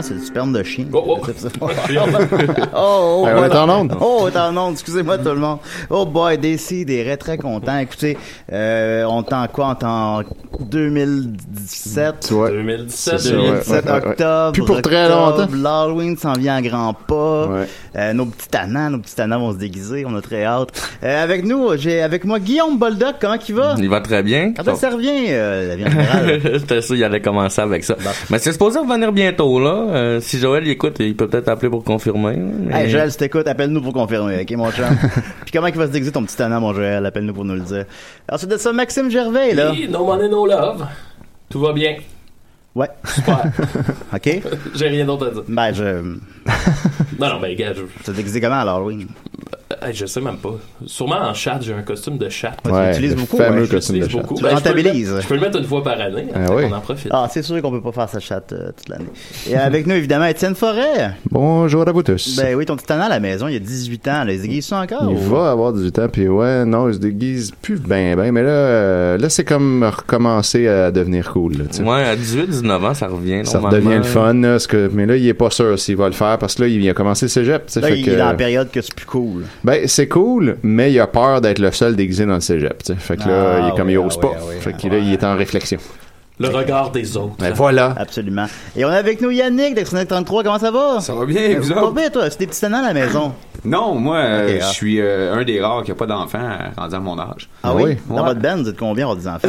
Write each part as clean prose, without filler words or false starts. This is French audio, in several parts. C'est du sperme de chien. Oh, oh. Oh, on est en onde. Oh, on est en onde. Excusez-moi, tout le monde. Oh, boy, DC, des raies très contents. Écoutez, on est en quoi? On est en 2017. Ouais. 2017, ouais. Octobre. Plus pour très longtemps. L'Halloween s'en vient à grands pas. Ouais. Nos petits tannants vont se déguiser. On a très hâte. Avec nous, j'ai avec moi Guillaume Boldoc. Comment il va? Il va très bien. Quand ça revient, la vie en général? J'étais sûr qu'il allait commencer avec ça. Bon. Mais c'est supposé revenir bientôt, là. Si Joël il écoute, il peut peut-être appeler pour confirmer. Mais... Hey, Joël, si t'écoutes, appelle-nous pour confirmer, ok, mon chum? Puis comment il va se déguiser ton petit tannant, mon Joël? Appelle-nous pour nous le dire. Ensuite de ça, Maxime Gervais, là. Oui, no money, no love. Tout va bien. Ouais. Super. Ok. J'ai rien d'autre à dire. Ben, Non, gars, t'as déguisé comment à l'Halloween? Je sais même pas. Sûrement en chat, j'ai un costume de chat. Ouais, tu l'utilises beaucoup. Fameux costume de chat. Tu le rentabilises. Je peux le mettre une fois par année. On en profite. Ah, c'est sûr qu'on peut pas faire sa chat toute l'année. Et avec nous, évidemment, Étienne Forêt. Bonjour à vous tous. Ben oui, ton petit tannant à la maison, il y a 18 ans. Là, il se déguise ça encore? Il va avoir 18 ans, puis ouais, non, il se déguise plus ben. Mais là, c'est comme recommencer à devenir cool. Là, ouais, à 18-19 ans, ça revient. Ça devient le fun. Là, mais là, il est pas sûr s'il va le faire, parce que là, il vient commencer le cégep. Là, il est dans la période que c'est plus cool. Ben, c'est cool, mais il a peur d'être le seul déguisé dans le cégep, t'sais. Fait que là, il ose pas. Il est en réflexion. Le regard des autres. Ben voilà. Absolument. Et on est avec nous Yannick de Xenet 33, comment ça va? Ça va bien, vous autres? Pas bien, toi? C'est des petits tannants à la maison? Non, moi, je suis un des rares qui n'a pas d'enfants rendu à mon âge. Ah oui? Ouais. Dans votre band, vous êtes combien avoir des enfants?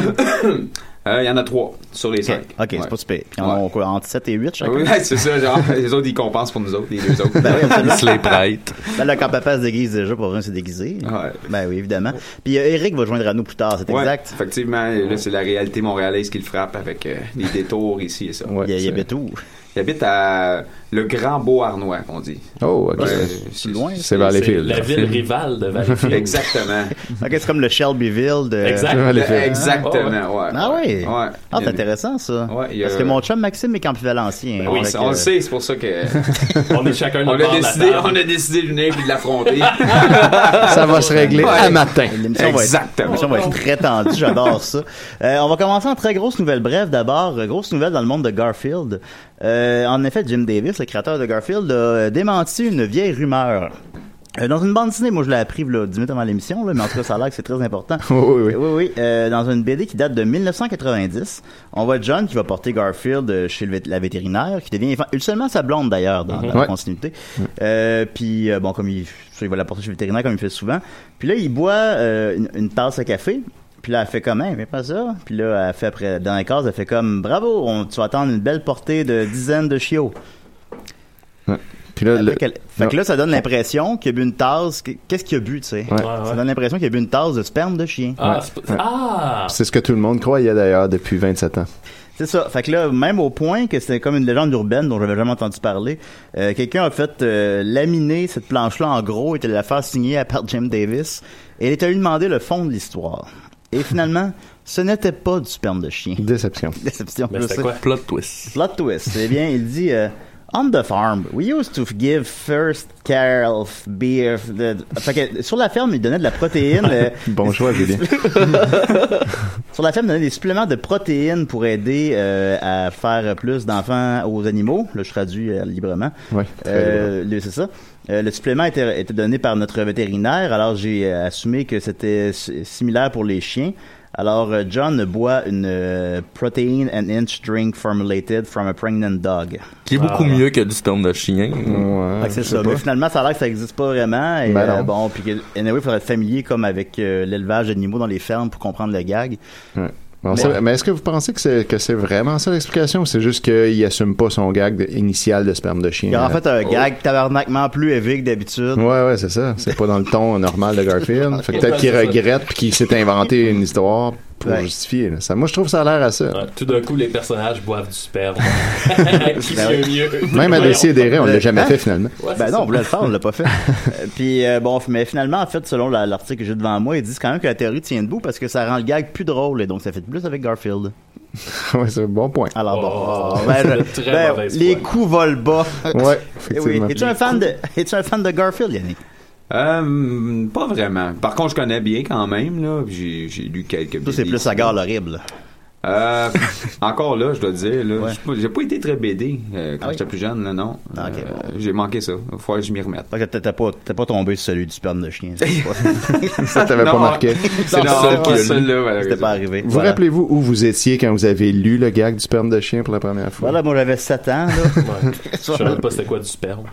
Il y en a 3 sur les 5. OK, c'est pas super. Puis on entre 7 et 8 chacun. Oui, c'est ça. Genre, les autres, ils compensent pour nous autres, les 2 autres. Ben oui, absolument. Ils se les prêtent. Ben là, quand papa se déguise déjà, pour vrai, c'est déguisé. Ouais. Ben oui, évidemment. Puis Eric va joindre à nous plus tard, c'est exact. Effectivement, là, c'est la réalité montréalaise qui le frappe avec les détours ici et ça. Ouais, il habite où? Il habite à le grand beau Arnois qu'on dit. Oh, ok. C'est loin. C'est Valleyfield. La ville rivale de Valleyfield. Exactement. Okay, c'est comme le Shelbyville de Valleyfield. Exactement, oh, ouais. Ah oui. Ouais. Ah, c'est intéressant ça. Ouais, parce que mon chum Maxime est campivalencien. Ben oui, on le sait, c'est pour ça que on est chacun notre bord de la table. On a décidé de venir puis de l'affronter. Ça va se régler à matin. Exactement. L'émission va être très tendue, j'adore ça. On va commencer en très grosse nouvelle brève d'abord. Grosse nouvelle dans le monde de Garfield. En effet, Jim Davis, le créateur de Garfield, a démenti une vieille rumeur. Dans une bande dessinée, moi je l'ai appris 10 minutes avant l'émission, là, mais en tout cas ça a l'air que c'est très important. Oui. Dans une BD qui date de 1990, on voit John qui va porter Garfield chez la vétérinaire, qui devient ultimement sa blonde d'ailleurs dans la continuité. Puis bon, comme il va la porter chez le vétérinaire comme il fait souvent. Puis là il boit une tasse à café. Puis là, elle fait comme, mais pas ça. Puis là, elle fait après, dans la case, elle fait comme, bravo, tu vas attendre une belle portée de dizaines de chiots. Ouais. Puis là, fait que là, ça donne l'impression qu'il a bu une tasse. Qu'est-ce qu'il a bu, tu sais? Ouais. Ça donne l'impression qu'il a bu une tasse de sperme de chien. Ah! Ouais. Ah. C'est ce que tout le monde croyait d'ailleurs depuis 27 ans. C'est ça. Fait que là, même au point que c'était comme une légende urbaine dont j'avais jamais entendu parler, quelqu'un a fait laminer cette planche-là en gros et la faire signer par Jim Davis. Et il était lui demander le fond de l'histoire. Et finalement, ce n'était pas du sperme de chien. Déception. Mais c'était quoi? Plot twist. Eh bien, il dit on the farm, we used to give first calf beer. Fait que sur la ferme, il donnait de la protéine. Bon choix, Julien. Sur la ferme, il donnait des suppléments de protéines pour aider à faire plus d'enfants aux animaux. Là, je traduis librement. Oui. C'est ça. Le supplément était donné par notre vétérinaire, alors j'ai assumé que c'était similaire pour les chiens. Alors, John boit une Protein and Inch Drink formulated from a pregnant dog. Qui est beaucoup mieux que du sperme de chien. Ouais, c'est ça. Mais finalement, ça a l'air que ça n'existe pas vraiment. Et, bon, puis il faudrait être familier comme avec l'élevage d'animaux dans les fermes pour comprendre le gag. Ouais. Mais est-ce que vous pensez que c'est vraiment ça l'explication, ou c'est juste qu'il assume pas son gag initial de sperme de chien? Il y a en fait un gag tabarnakement plus évique d'habitude. Ouais, c'est ça. C'est pas dans le ton normal de Garfield. Fait que peut-être qu'il regrette puis qu'il s'est inventé une histoire pour justifier. Ça, moi, je trouve ça a l'air à ça. Ah, tout d'un coup, les personnages boivent du sperme. Qui c'est mieux? Même à Décidéré, on l'a jamais fait finalement. Ouais, on voulait le faire, on l'a pas fait. Puis mais finalement, en fait, selon l'article que j'ai devant moi, ils disent quand même que la théorie tient debout parce que ça rend le gag plus drôle et donc ça fait plus avec Garfield. Ouais, c'est un bon point. Alors les coups volent bas. Ouais, effectivement. Oui. Es-tu un fan de Garfield, Yannick? Pas vraiment. Par contre, je connais bien quand même, là. J'ai lu quelques BD. Ça, c'est plus sa gare horrible. Encore là, je dois dire, là, j'ai pas été très BD quand j'étais plus jeune, là, non. J'ai manqué ça. Il faut que je m'y remette. T'as pas tombé sur celui du sperme de chien. Ça t'avait pas marqué. C'était pas arrivé. Vous rappelez-vous où vous étiez quand vous avez lu le gag du sperme de chien pour la première fois? Voilà, moi j'avais 7 ans, là. Je savais pas c'était quoi du sperme.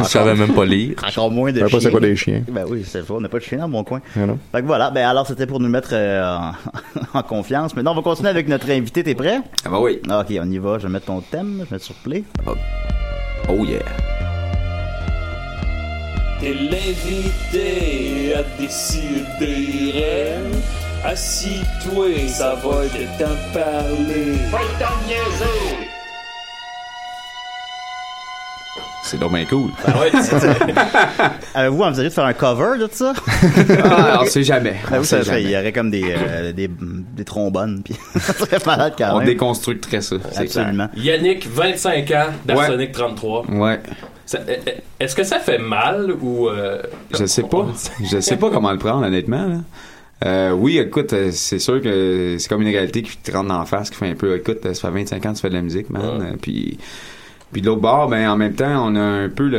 Je savais même pas lire. Encore moins de chiens. Je savais pas c'était quoi des chiens. Ben oui, c'est vrai, on n'a pas de chien dans mon coin. Fait que voilà, ben alors c'était pour nous mettre en confiance. Maintenant, on va continuer avec notre invité, t'es prêt? Ah bah oui. Ok, on y va, je vais mettre ton thème, je vais mettre sur play. Oh yeah. T'es l'invité à décider. Assis-toi, ça va de t'en parler. Va t'en niaiser! C'est donc bien cool. Ah ouais, c'est ça. Avez-vous envie de faire un cover de ça? On sait jamais. Il y aurait comme des trombones. Puis ça serait malade quand même. On déconstructerait ça. Absolument. Yannick, 25 ans, d'Arsenic 33. Ouais. Est-ce que ça fait mal ou... Je sais pas. Je sais pas comment le prendre, honnêtement, là. Oui, écoute, c'est sûr que c'est comme une réalité qui te rentre en face, qui fait un peu, écoute, ça fait 25 ans que tu fais de la musique, man. Ouais. Puis de l'autre bord, en même temps, on a un peu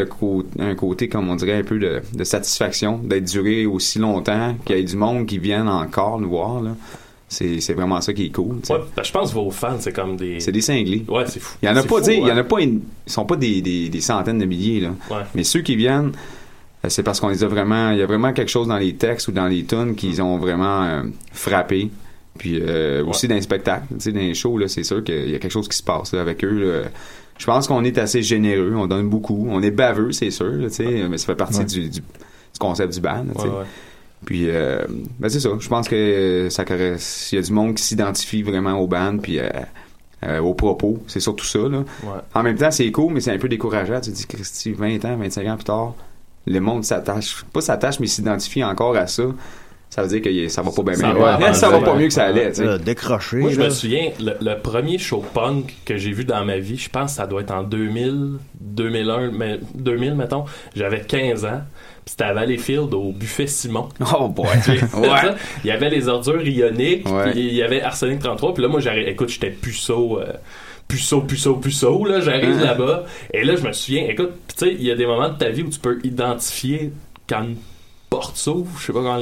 un côté, comme on dirait, un peu de satisfaction d'être duré aussi longtemps, qu'il y ait du monde qui vienne encore nous voir, là. C'est vraiment ça qui est cool. Ouais, ben, je pense que vos fans, c'est comme des... C'est des cinglés. Ouais, c'est fou. Il y en a pas, tu sais, ils sont pas des centaines de milliers, là. Ouais. Mais ceux qui viennent, c'est parce qu'on les a vraiment... Il y a vraiment quelque chose dans les textes ou dans les tunes qu'ils ont vraiment frappé. Puis aussi dans les spectacles, tu sais, dans les shows, là, c'est sûr qu'il y a quelque chose qui se passe, là, avec eux, là. Je pense qu'on est assez généreux, on donne beaucoup, on est baveux, c'est sûr, là, mais ça fait partie du concept du band. Là, puis, c'est ça, je pense que s'il y a du monde qui s'identifie vraiment au band, puis aux propos. C'est surtout ça, là. Ouais. En même temps, c'est cool, mais c'est un peu décourageant. Tu te dis, Christy, 20 ans, 25 ans plus tard, le monde s'attache, pas s'attache, mais s'identifie encore à ça. Ça veut dire que ça va pas bien mieux. Ouais, ça va pas mieux que ça allait. Décroché. Moi, je me souviens, le premier show punk que j'ai vu dans ma vie, je pense que ça doit être en 2000, 2001, mais 2000, mettons. J'avais 15 ans. C'était à Valleyfield au Buffet Simon. Oh boy! Ouais. Il y avait les ordures ioniques, puis il y avait Arsenic 33, puis là, moi, écoute, j'étais puceau, là, j'arrive là-bas, et là, je me souviens, écoute, tu sais, il y a des moments de ta vie où tu peux identifier quand une porte s'ouvre, je sais pas comment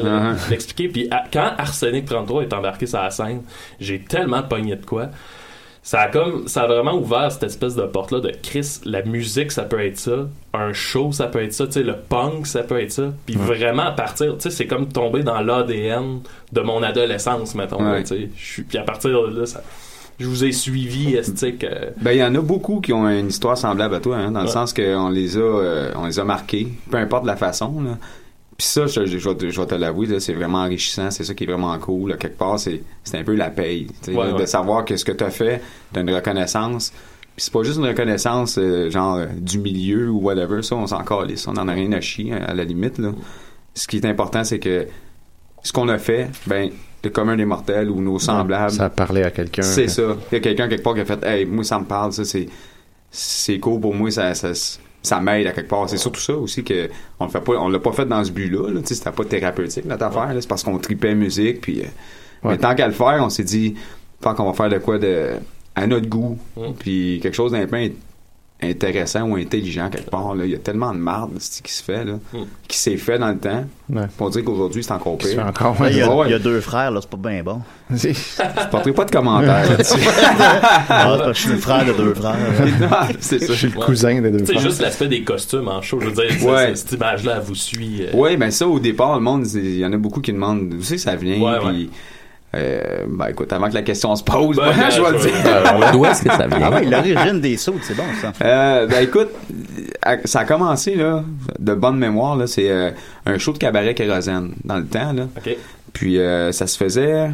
l'expliquer, puis quand Arsenic 33 est embarqué sur la scène, j'ai tellement pogné de quoi... Ça a vraiment ouvert cette espèce de porte-là de Chris, la musique, ça peut être ça, un show, ça peut être ça, tu sais, le punk, ça peut être ça, puis vraiment à partir, tu sais, c'est comme tomber dans l'ADN de mon adolescence, mettons, tu sais, puis à partir de là, ça... Je vous ai suivi, esthétique. Ben il y en a beaucoup qui ont une histoire semblable à toi, hein, dans le sens qu'on les a, marqués, peu importe la façon, là. Puis ça, je vais te l'avouer, là, c'est vraiment enrichissant, c'est ça qui est vraiment cool. Là, quelque part, c'est un peu la paye, là, de savoir que ce que t'as fait, t'as une reconnaissance. Puis c'est pas juste une reconnaissance genre du milieu ou whatever, ça, on s'en calisse, on en a rien à chier, à la limite, là. Ce qui est important, c'est que ce qu'on a fait, ben, le commun des mortels ou nos semblables... Ça a parlé à quelqu'un. C'est ça. Il y a quelqu'un quelque part qui a fait « Hey, moi, ça me parle, ça, c'est cool pour moi, ça m'aide à quelque part. » C'est surtout ça aussi que on l'a pas fait dans ce but-là. Là. C'était pas thérapeutique, notre affaire. Là. C'est parce qu'on tripait musique. Puis, mais tant qu'à le faire, on s'est dit tant qu'on va faire de quoi à notre goût. Puis quelque chose d'un peu intéressant ou intelligent quelque part. Là. Il y a tellement de marde qui se fait, là, qui s'est fait dans le temps. Pour dire qu'aujourd'hui, c'est encore pire. Il y a deux frères, là, c'est pas bien bon. Je ne porterai pas de commentaires là-dessus. Non, je suis le frère de deux frères. Non, c'est ça. Je suis le cousin des deux frères. C'est juste l'aspect des costumes en show. Je veux dire, cette image-là, elle vous suit. Oui, bien ça, au départ, le monde, il y en a beaucoup qui demandent d'où ça vient. Puis... ben écoute, avant que la question se pose, je vais le dire. D'où est-ce que ça vient? Ah oui, l'origine des sautes, c'est bon ça. Ben écoute, ça a commencé là, de bonne mémoire, là, c'est un show de cabaret kérosène dans le temps. Là. Okay. Puis ça se faisait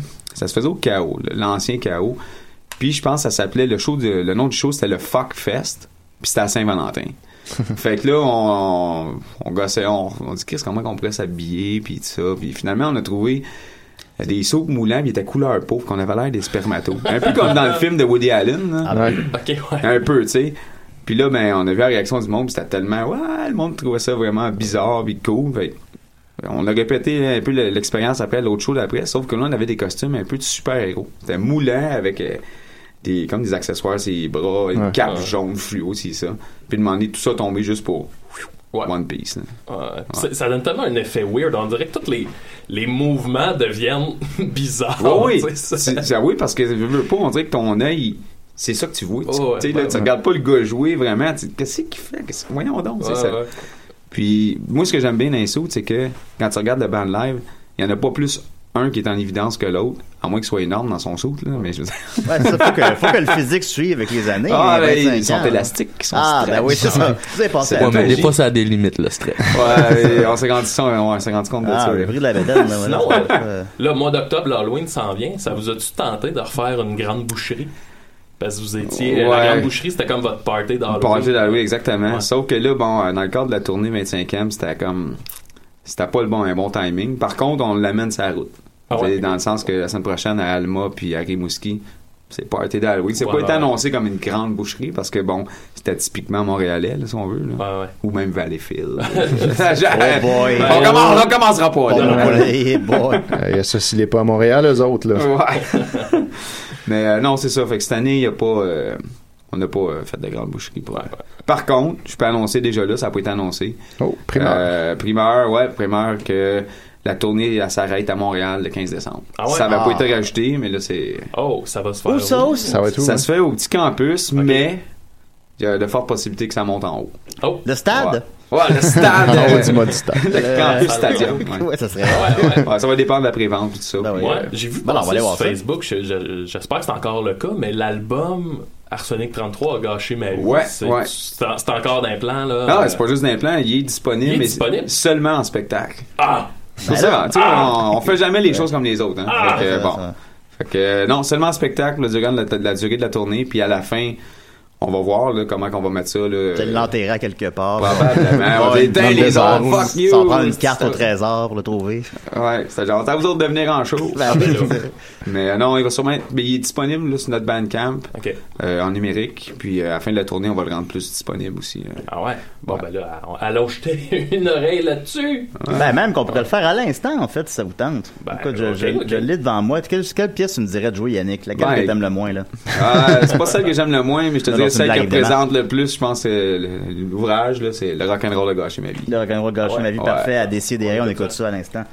au KO, l'ancien KO. Puis je pense que ça s'appelait le nom du show, c'était le Fuck Fest, puis c'était à Saint-Valentin. Fait que là, on gossait, on dit qu'est-ce qu'on pourrait s'habiller, puis tout ça. Puis finalement, on a trouvé des soupes moulants, puis ils étaient couleur pauvre, qu'on avait l'air des spermatos. Un peu comme dans le film de Woody Allen. Ah ouais. Okay, ouais. Un peu, tu sais. Puis là, ben, on a vu la réaction du monde, pis c'était tellement... Ouais, le monde trouvait ça vraiment bizarre, pis cool. Fait, on a répété un peu l'expérience après, l'autre show d'après, sauf que là, on avait des costumes un peu de super-héros. C'était moulant avec comme des accessoires, ses bras, une cape jaune fluo, c'est ça. Puis demander tout ça tomber juste pour... One Piece. Ça donne tellement un effet weird. On dirait que tous les mouvements deviennent bizarres. Ouais, oui, oui, parce que je veux pas, on dirait que ton œil, c'est ça que tu vois. Tu regardes pas le gars jouer vraiment. Qu'est-ce qu'il fait? Voyons donc. Puis moi, ce que j'aime bien dans les sauts, c'est que quand tu regardes le band live, il n'y en a pas plus un qui est en évidence que l'autre, à moins qu'il soit énorme dans son saut, là, mais je veux dire... faut que le physique suive avec les années. Ah, ben, ils sont élastiques, ils sont stress. Ah, ben oui, c'est ça. Mais des fois, ça a des limites, le stress. Ouais, on s'est rendu compte de ça. Le prix de la bédaine, là, voilà. Sinon, le mois d'octobre, l'Halloween s'en vient. Ça vous a-tu tenté de refaire une grande boucherie? Parce que vous étiez... La grande boucherie, c'était comme votre party d'Halloween. Party d'Halloween, exactement. Ouais. Sauf que là, bon, dans le cadre de la tournée 25e, c'était comme... C'était pas un bon timing. Par contre, on l'amène sur la route. Dans le sens que la semaine prochaine, à Alma puis à Rimouski, c'est party d'Halloween. C'est pas été annoncé comme une grande boucherie parce que, bon, c'était typiquement montréalais, là, si on veut. Là. Ou même Valleyfield. On commencera pas. S'il est pas à Montréal, eux autres. Là. Ouais. Mais non, c'est ça. Fait que cette année, il n'y a pas... on n'a pas fait de grande boucherie pour elle. Par contre, je peux annoncer déjà là, ça n'a pas été annoncé. Oh, primeur. Primeur que la tournée s'arrête à Montréal le 15 décembre. Ah ouais? Ça n'avait pas été rajouté, mais là, c'est... Oh, ça va se faire. Ça va être où? Ça se fait au petit campus, mais il y a de fortes possibilités que ça monte en haut. Oh. Le stade? Ouais, le stade. On va du mode stade. Le campus stadium. Ouais, ça serait... Ça va dépendre de la prévente et tout ça. Ben, j'ai vu passer sur Facebook, j'espère que c'est encore le cas, mais l'album... Arsenic 33 a gâché ma vie. C'est encore d'un plan, là. Non, c'est pas juste d'un plan. Il est disponible seulement en spectacle. Ah! C'est ça. On fait jamais les choses comme les autres. Hein. Fait que, bon. Fait que, non, seulement en spectacle durant la durée de la tournée, puis à la fin, on va voir là, comment on va mettre ça. Tu l'enterras quelque part. Probablement. On éteint les arbres. Fuck you. On prend une carte au trésor pour le trouver. Ouais, c'est genre, à vous autres de venir en show. Mais non, il va sûrement être. Mais il est disponible là, sur notre Bandcamp en numérique. Puis à la fin de la tournée, on va le rendre plus disponible aussi. Ah ouais? Bon, ben là, allons jeter une oreille là-dessus. Ouais. Ben même qu'on pourrait le faire à l'instant, en fait, si ça vous tente. Ben, écoute, je l'ai devant moi. Quelle pièce tu me dirais de jouer, Yannick? Laquelle que t'aimes le moins, là? C'est pas celle que j'aime le moins, mais je te dirais. Celle qui représente le plus, je pense, l'ouvrage, là, c'est le rock'n'roll a gâché ma vie. Le rock'n'roll a gâché ma vie, parfait, à décider. On écoute ça à l'instant.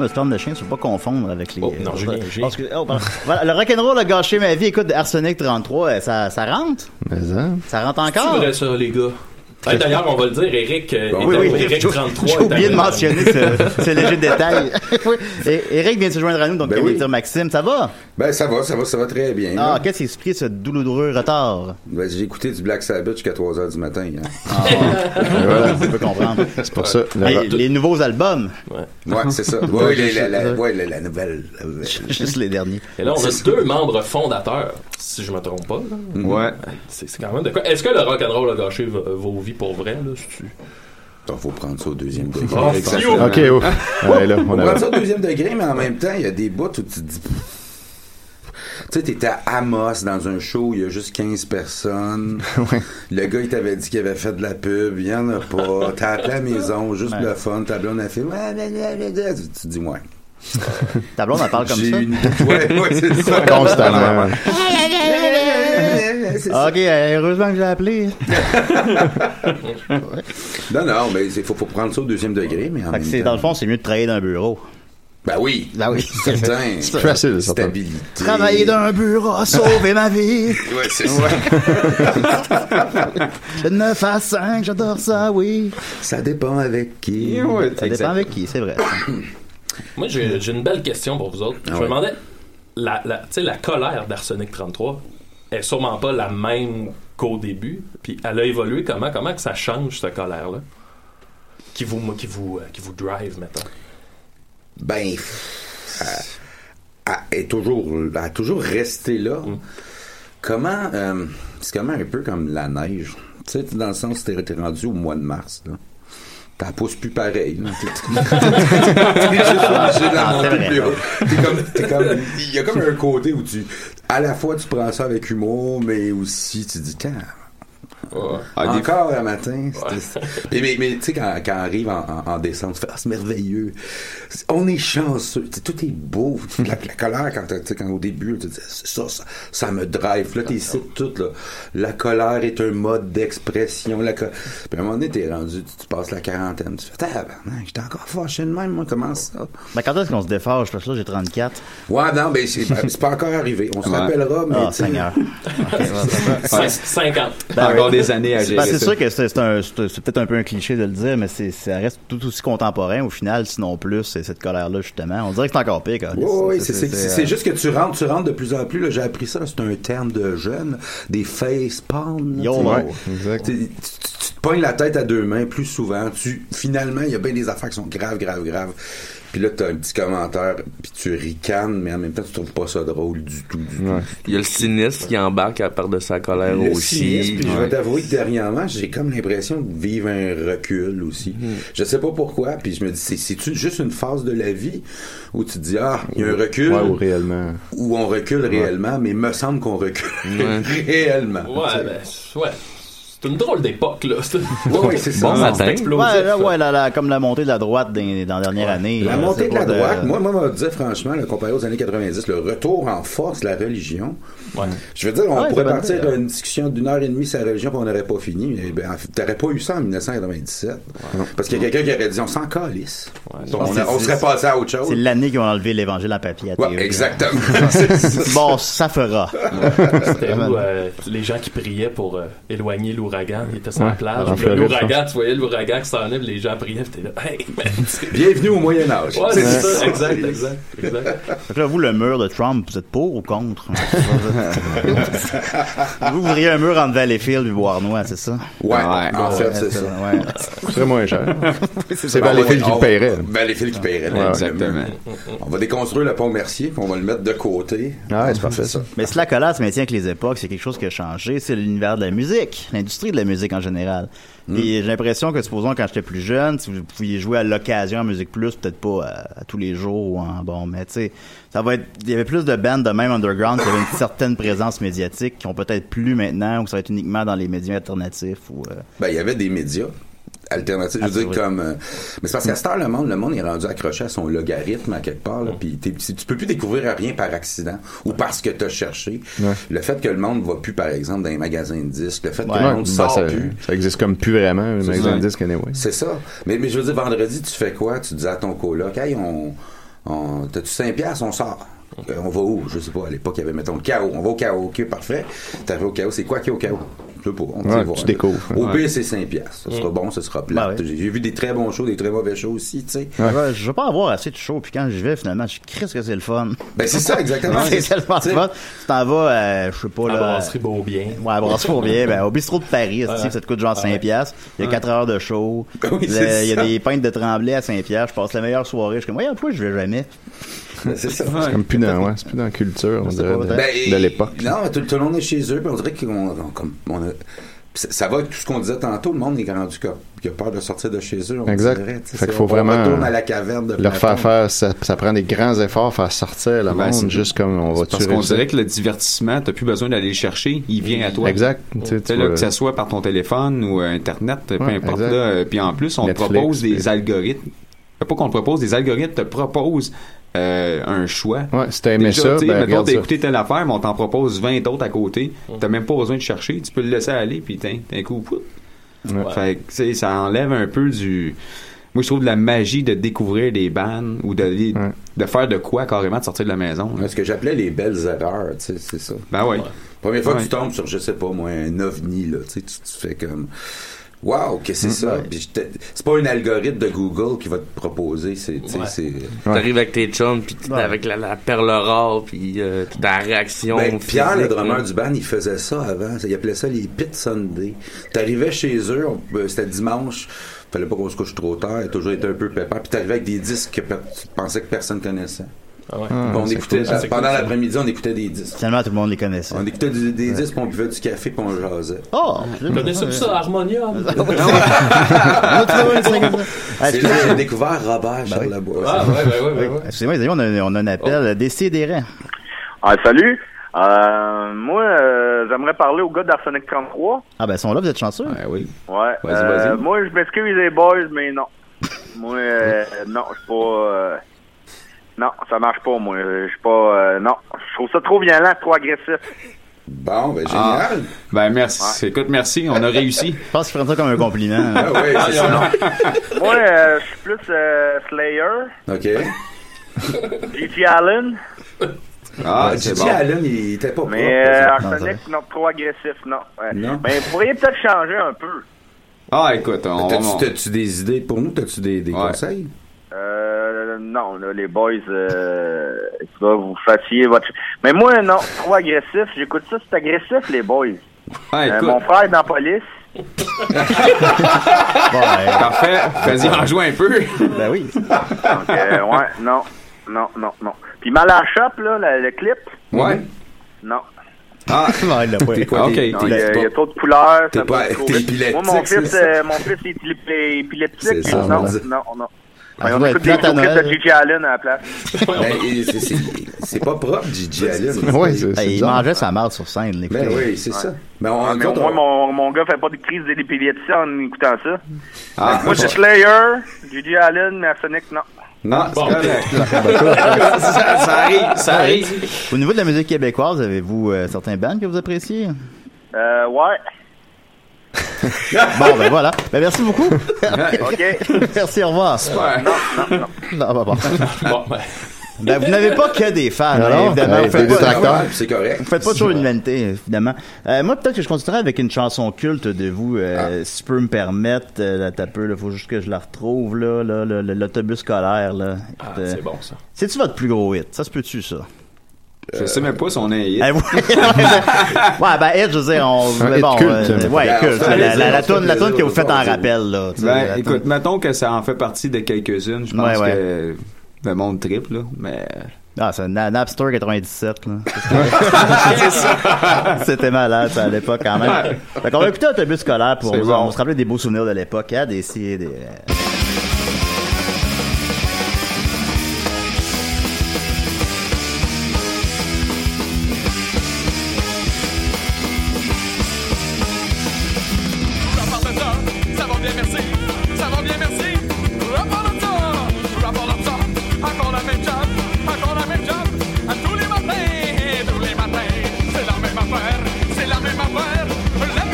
train de se tendre de chien, tu ne peux pas confondre avec les... non, voilà, le rock'n'roll a gâché ma vie. Écoute, Arsenic 33, ça rentre. Mais ça... Ça rentre encore. C'est vrai ça, les gars. Hey, d'ailleurs, on va le dire, Eric, Eric 33. J'ai oublié de mentionner ce léger détail. Oui. Eric vient de se joindre à nous, donc il vient de dire Maxime, ça va? Ben ça va très bien. Ah, qu'est-ce qui se prit ce douloureux retard? Ben j'ai écouté du Black Sabbath jusqu'à 3h du matin. Hein. Ah, voilà. On peut comprendre. C'est pour ça. Les nouveaux albums. Ouais, c'est ça. Oui, la nouvelle. Juste les derniers. Et là, on a deux membres fondateurs, si je me trompe pas. Là. Ouais. C'est quand même de quoi. Est-ce que le rock'n'roll a gâché vos vies? Pour vrai, là, il faut prendre ça au deuxième degré. On prend ça au deuxième degré, mais en même temps, il y a des bouts où tu te dis... Tu sais, t'étais à Amos dans un show, il y a juste 15 personnes. Ouais. Le gars, il t'avait dit qu'il avait fait de la pub, il n'y en a pas. T'as appelé à la maison, juste pour le fun, ta blonde a fait... Tu te dis, ouais. Ta blonde, elle parle comme ça? Ouais, c'est ça. Constamment. Ok, heureusement que j'ai appelé. Non, mais il faut prendre ça au deuxième degré. Mais en même temps, dans le fond, c'est mieux de travailler dans un bureau. Ben oui. Certain. C'est facile, stabilité. Travailler dans un bureau a sauvé ma vie. Ouais, c'est ça. De 9 à 5, j'adore ça, oui. Ça dépend avec qui. Ouais, ça dépend avec qui, c'est vrai. Moi, j'ai une belle question pour vous autres. Je me demandais, tu sais, la colère d'Arsenic 33... est sûrement pas la même qu'au début, puis elle a évolué comment que ça change cette colère là qui vous drive maintenant? Ben elle est toujours restée là. Comment c'est quand même un peu comme la neige, tu sais, dans le sens t'es rendu au mois de mars là. T'en pousses plus pareil. T'es juste dans le plus haut. Il y a comme un côté où tu... À la fois, tu prends ça avec humour, mais aussi, tu dis... Encore un matin. Mais tu sais, quand on arrive en décembre, tu fais, c'est merveilleux. On est chanceux. T'sais, tout est beau. La colère, quand au début, tu dis, ça me drive. Là, t'es ici tout. Là. La colère est un mode d'expression. Puis à un moment donné, t'es rendu, tu passes la quarantaine. Tu fais, j'étais encore fâché de même. Moi, comment ça? Ben, quand est-ce qu'on se défâche? Parce que là, j'ai 34. Ouais, non, mais c'est pas encore arrivé. On se rappellera, mais. Oh, Seigneur. 50. Encore des années à gérer. C'est sûr que c'est peut-être un peu un cliché de le dire, mais ça reste tout aussi contemporain au final, sinon plus, cette colère-là, justement. On dirait que c'est encore pire. Oui, c'est juste que tu rentres de plus en plus. Là, j'ai appris ça, c'est un terme de jeune, des facepalm. Tu te pognes la tête à deux mains plus souvent. Finalement, il y a bien des affaires qui sont graves. Puis là, t'as un petit commentaire, puis tu ricanes, mais en même temps, tu trouves pas ça drôle du tout. Il y a le cynisme qui embarque à part de sa colère aussi. Puis je vais t'avouer que dernièrement, j'ai comme l'impression de vivre un recul aussi. Je sais pas pourquoi, puis je me dis, c'est-tu juste une phase de la vie où tu te dis, il y a un recul? Ouais, ou réellement. Ou on recule réellement, mais me semble qu'on recule réellement. Ouais, c'est une drôle d'époque, là. Oui, c'est ça. Bon matin. Comme la montée de la droite dans la dernière année. La montée de la droite, moi, on va dire franchement, comparé aux années 90, le retour en force de la religion. Ouais. Je veux dire, on pourrait partir d'une discussion d'une heure et demie sur la religion, qu'on n'aurait pas fini. T'aurais pas eu ça en 1997. Ouais. Parce qu'il y a quelqu'un qui aurait dit, on s'en calisse. Ouais. On serait passé à autre chose. C'est l'année qu'ils ont enlevé l'évangile en papier à théorie. Ouais, exactement. Bon, ça fera. C'était où les gens qui priaient pour éloigner l'ours. L'ouragan, il était sur la plage. L'ouragan, tu voyais l'ouragan qui s'en allait, les gens priaient, t'es là, hey, man, bienvenue au Moyen-Âge. Ouais, c'est ça, exact. Donc là, vous, le mur de Trump, vous êtes pour ou contre? Vous voudriez un mur entre Valleyfield et Bois-Nois, c'est ça? Ouais, en fait, c'est ça. C'est très moins cher. C'est Valleyfield qui le paierait. Valleyfield qui paierait, exactement. On va déconstruire le pont Mercier, puis on va le mettre de côté. Ouais, c'est parfait, ça. Mais si la colère se maintient avec les époques, c'est quelque chose qui a changé, c'est l'univers de la musique, l'industrie de la musique en général. Et j'ai l'impression que, supposons, quand j'étais plus jeune, si vous pouviez jouer à l'occasion à Musique Plus, peut-être pas à tous les jours, mais tu sais, ça va être... Il y avait plus de bands de même underground qui avaient une certaine présence médiatique qui ont peut-être plus maintenant, ou ça va être uniquement dans les médias alternatifs. Il y avait des médias alternatifs, mais c'est parce qu'à cette heure, le monde est rendu accroché à son logarithme à quelque part, puis tu peux plus découvrir à rien par accident ou parce que t'as cherché. Le fait que le monde va plus, par exemple, dans les magasins de disques, le fait que le monde sort plus. Ça existe comme plus vraiment, les magasins de disques, anyway. C'est ça. Mais je veux dire, vendredi, tu fais quoi? Tu dis à ton coloc, hey, on... T'as-tu 5$, on sort. On va où? Je sais pas. À l'époque, il y avait, mettons, le chaos. On va au chaos. OK, parfait. T'arrives au chaos. C'est quoi qui est au chaos? Je sais pas. On ouais, tu découvres. Au pire, c'est 5$. Ce sera bon, ce sera plat. Ouais. J'ai vu des très bons shows, des très mauvais shows aussi, tu sais. Ouais. Je veux pas avoir assez de shows, puis quand je vais, finalement, je crisse que c'est le fun. Ben, c'est ça, exactement. C'est le fun. Tu t'en vas, je sais pas, là. À Brasserie Beaubien. Ouais, à Brasserie Beaubien. Ben, au bistrot de Paris, ouais. Ça te coûte genre 5$. Il y a 4 heures de show. Il y a des pintes de Tremblay à 5$. Je passe la meilleure soirée. Je suis comme, ouais, pourquoi je vais jamais? C'est ça. C'est comme plus dans, ouais, c'est plus dans la culture, on dirait, de l'époque. Non, tout le monde est chez eux, puis on dirait qu'on a, ça va avec tout ce qu'on disait tantôt, le monde est rendu comme, il a peur de sortir de chez eux, on dirait. Fait qu'il faut vraiment à la caverne de leur faire ça prend des grands efforts faire sortir le monde, juste comme on va tuer. Parce qu'on dirait que le divertissement, t'as plus besoin d'aller le chercher, il vient à toi. Exact. Que ça soit par ton téléphone ou Internet, peu importe. Puis en plus, on te propose des algorithmes. Pas qu'on te propose, des algorithmes te proposent un choix. Ouais, si t'as aimé déjà, ça, ben regarde t'as écouté telle affaire, mais on t'en propose 20 autres à côté. T'as même pas besoin de chercher. Tu peux le laisser aller, puis t'as un coup. Fait que, tu sais, ça enlève un peu du... Moi, je trouve de la magie de découvrir des bandes ou de faire de quoi, carrément, de sortir de la maison. Là. Ce que j'appelais les belles erreurs, tu sais, c'est ça. Ben oui. Ouais. Première fois que tu tombes sur, je sais pas moi, un ovni, là, tu fais comme... Wow, que c'est ça. Puis c'est pas un algorithme de Google qui va te proposer. T'arrives avec tes chums, puis avec la perle rare, puis ta réaction. Ben, Pierre, le drummer du band, il faisait ça avant. Il appelait ça les Pit Sunday. T'arrivais chez eux, c'était dimanche. Fallait pas qu'on se couche trop tard. Il a toujours été un peu pépère. Puis t'arrivais avec des disques que tu pensais que personne connaissait. On écoutait, pendant l'après-midi, on écoutait des disques. Finalement, tout le monde les connaissait. On écoutait des disques, puis on buvait du café, puis on jasait. On connaissait tout ça, Harmonium. C'est là que j'ai découvert Robert Charlebois. Excusez-moi, les amis, on a un appel. Décidérez. Salut. Moi, j'aimerais parler aux gars d'Arsenic 33. Ah, ben, ils sont là, vous êtes chanceux. Oui. Ouais. Vas-y. Moi, je m'excuse les boys, mais non. Moi, non, je suis pas... Non, ça marche pas, moi. Je suis pas... non, je trouve ça trop violent, trop agressif. Bon, ben génial. Ben merci. Écoute, merci, on a réussi. Je pense que je prends ça comme un compliment. Oui, c'est ça. Non. Moi, je suis plus Slayer. OK. GG Allin. GG Allin, il était pas... Mais Arsenic, non, trop agressif, non. Non. Mais vous pourriez peut-être changer un peu. Écoute, on... T'as-tu des idées pour nous? T'as-tu des conseils? Non, là, les boys, vous fassiez votre... Mais moi, non, trop agressif. J'écoute ça, c'est agressif, les boys. Mon frère est dans la police. Parfait, vas-y, en jouer un peu. Ben oui. Donc, non. Puis Malachop, là, le clip. Non. Il y a trop de couleurs. Moi, mon fils est épileptique. Non. On écoute des clips de Gigi Allin à la place. C'est pas propre, Gigi Allin. Il mangeait sa marde sur scène. Oui, c'est ça. Mais moi, mon gars fait pas de crise d'épilepsie en écoutant ça. Moi, c'est Slayer, Gigi Allin, mais Arsenic, non. Non, c'est correct. Ça arrive. Au niveau de la musique québécoise, avez-vous certains bands que vous appréciez? Ouais. Bon, ben voilà. Ben merci beaucoup. OK. Merci, au revoir. Super. Non. Bon, ben... Ben, vous n'avez pas que des fans, évidemment. Vous faites pas c'est correct. Vous faites pas toujours l'humanité, évidemment. Moi, peut-être que je continuerai avec une chanson culte de vous, si tu peux me permettre. T'as peu, là, faut juste que je la retrouve, là, l'autobus scolaire, là. C'est bon, ça. C'est-tu votre plus gros hit? Ça se peut-tu, ça? Je sais même pas si on est hit. Hit, je veux dire, culte. La toune que vous faites en rappel, là. Ben, écoute, mettons que ça en fait partie de quelques-unes. Je pense que le monde triple, là, mais... c'est Napster 97, là. C'est ça. C'était malade, à l'époque, quand même. Fait qu'on va écouter l'autobus scolaire pour on se rappeler des beaux souvenirs de l'époque, hein, des... La vie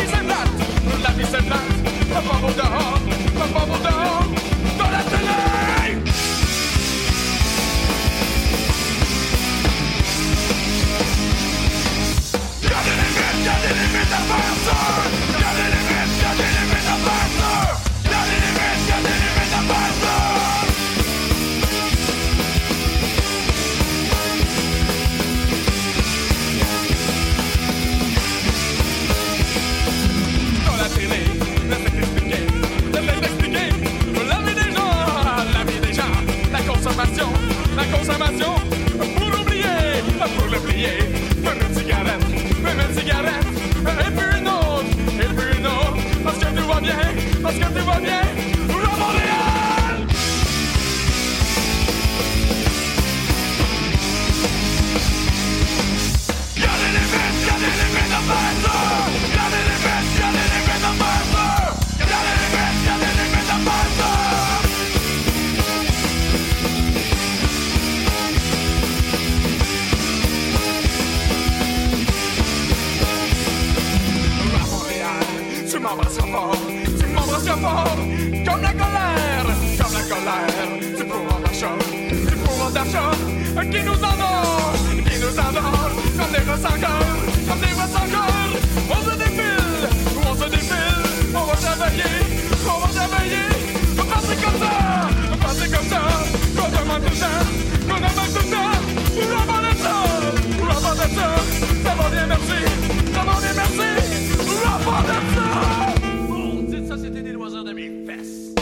c'est plate, le pas beau dehors, parce que tout va bien, nous à Montréal! Gardez les bêtes en passeur! Gardez les bêtes en passeur! Gardez les bêtes en passeur! Nous à Montréal, tu m'embrasses à mort! Comme la colère, comme la colère. Tu pourras d'achat, tu pourras d'achat. Qui nous endort comme des ressenteurs, comme des ressenteurs. On se défile, on va travailler. Passer comme ça, qu'on demande tout ça, qu'on demande tout ça. Pour avoir de ça, d'avoir des merci, d'avoir des merci, pour avoir de ça. C'était des loisirs de mes fesses.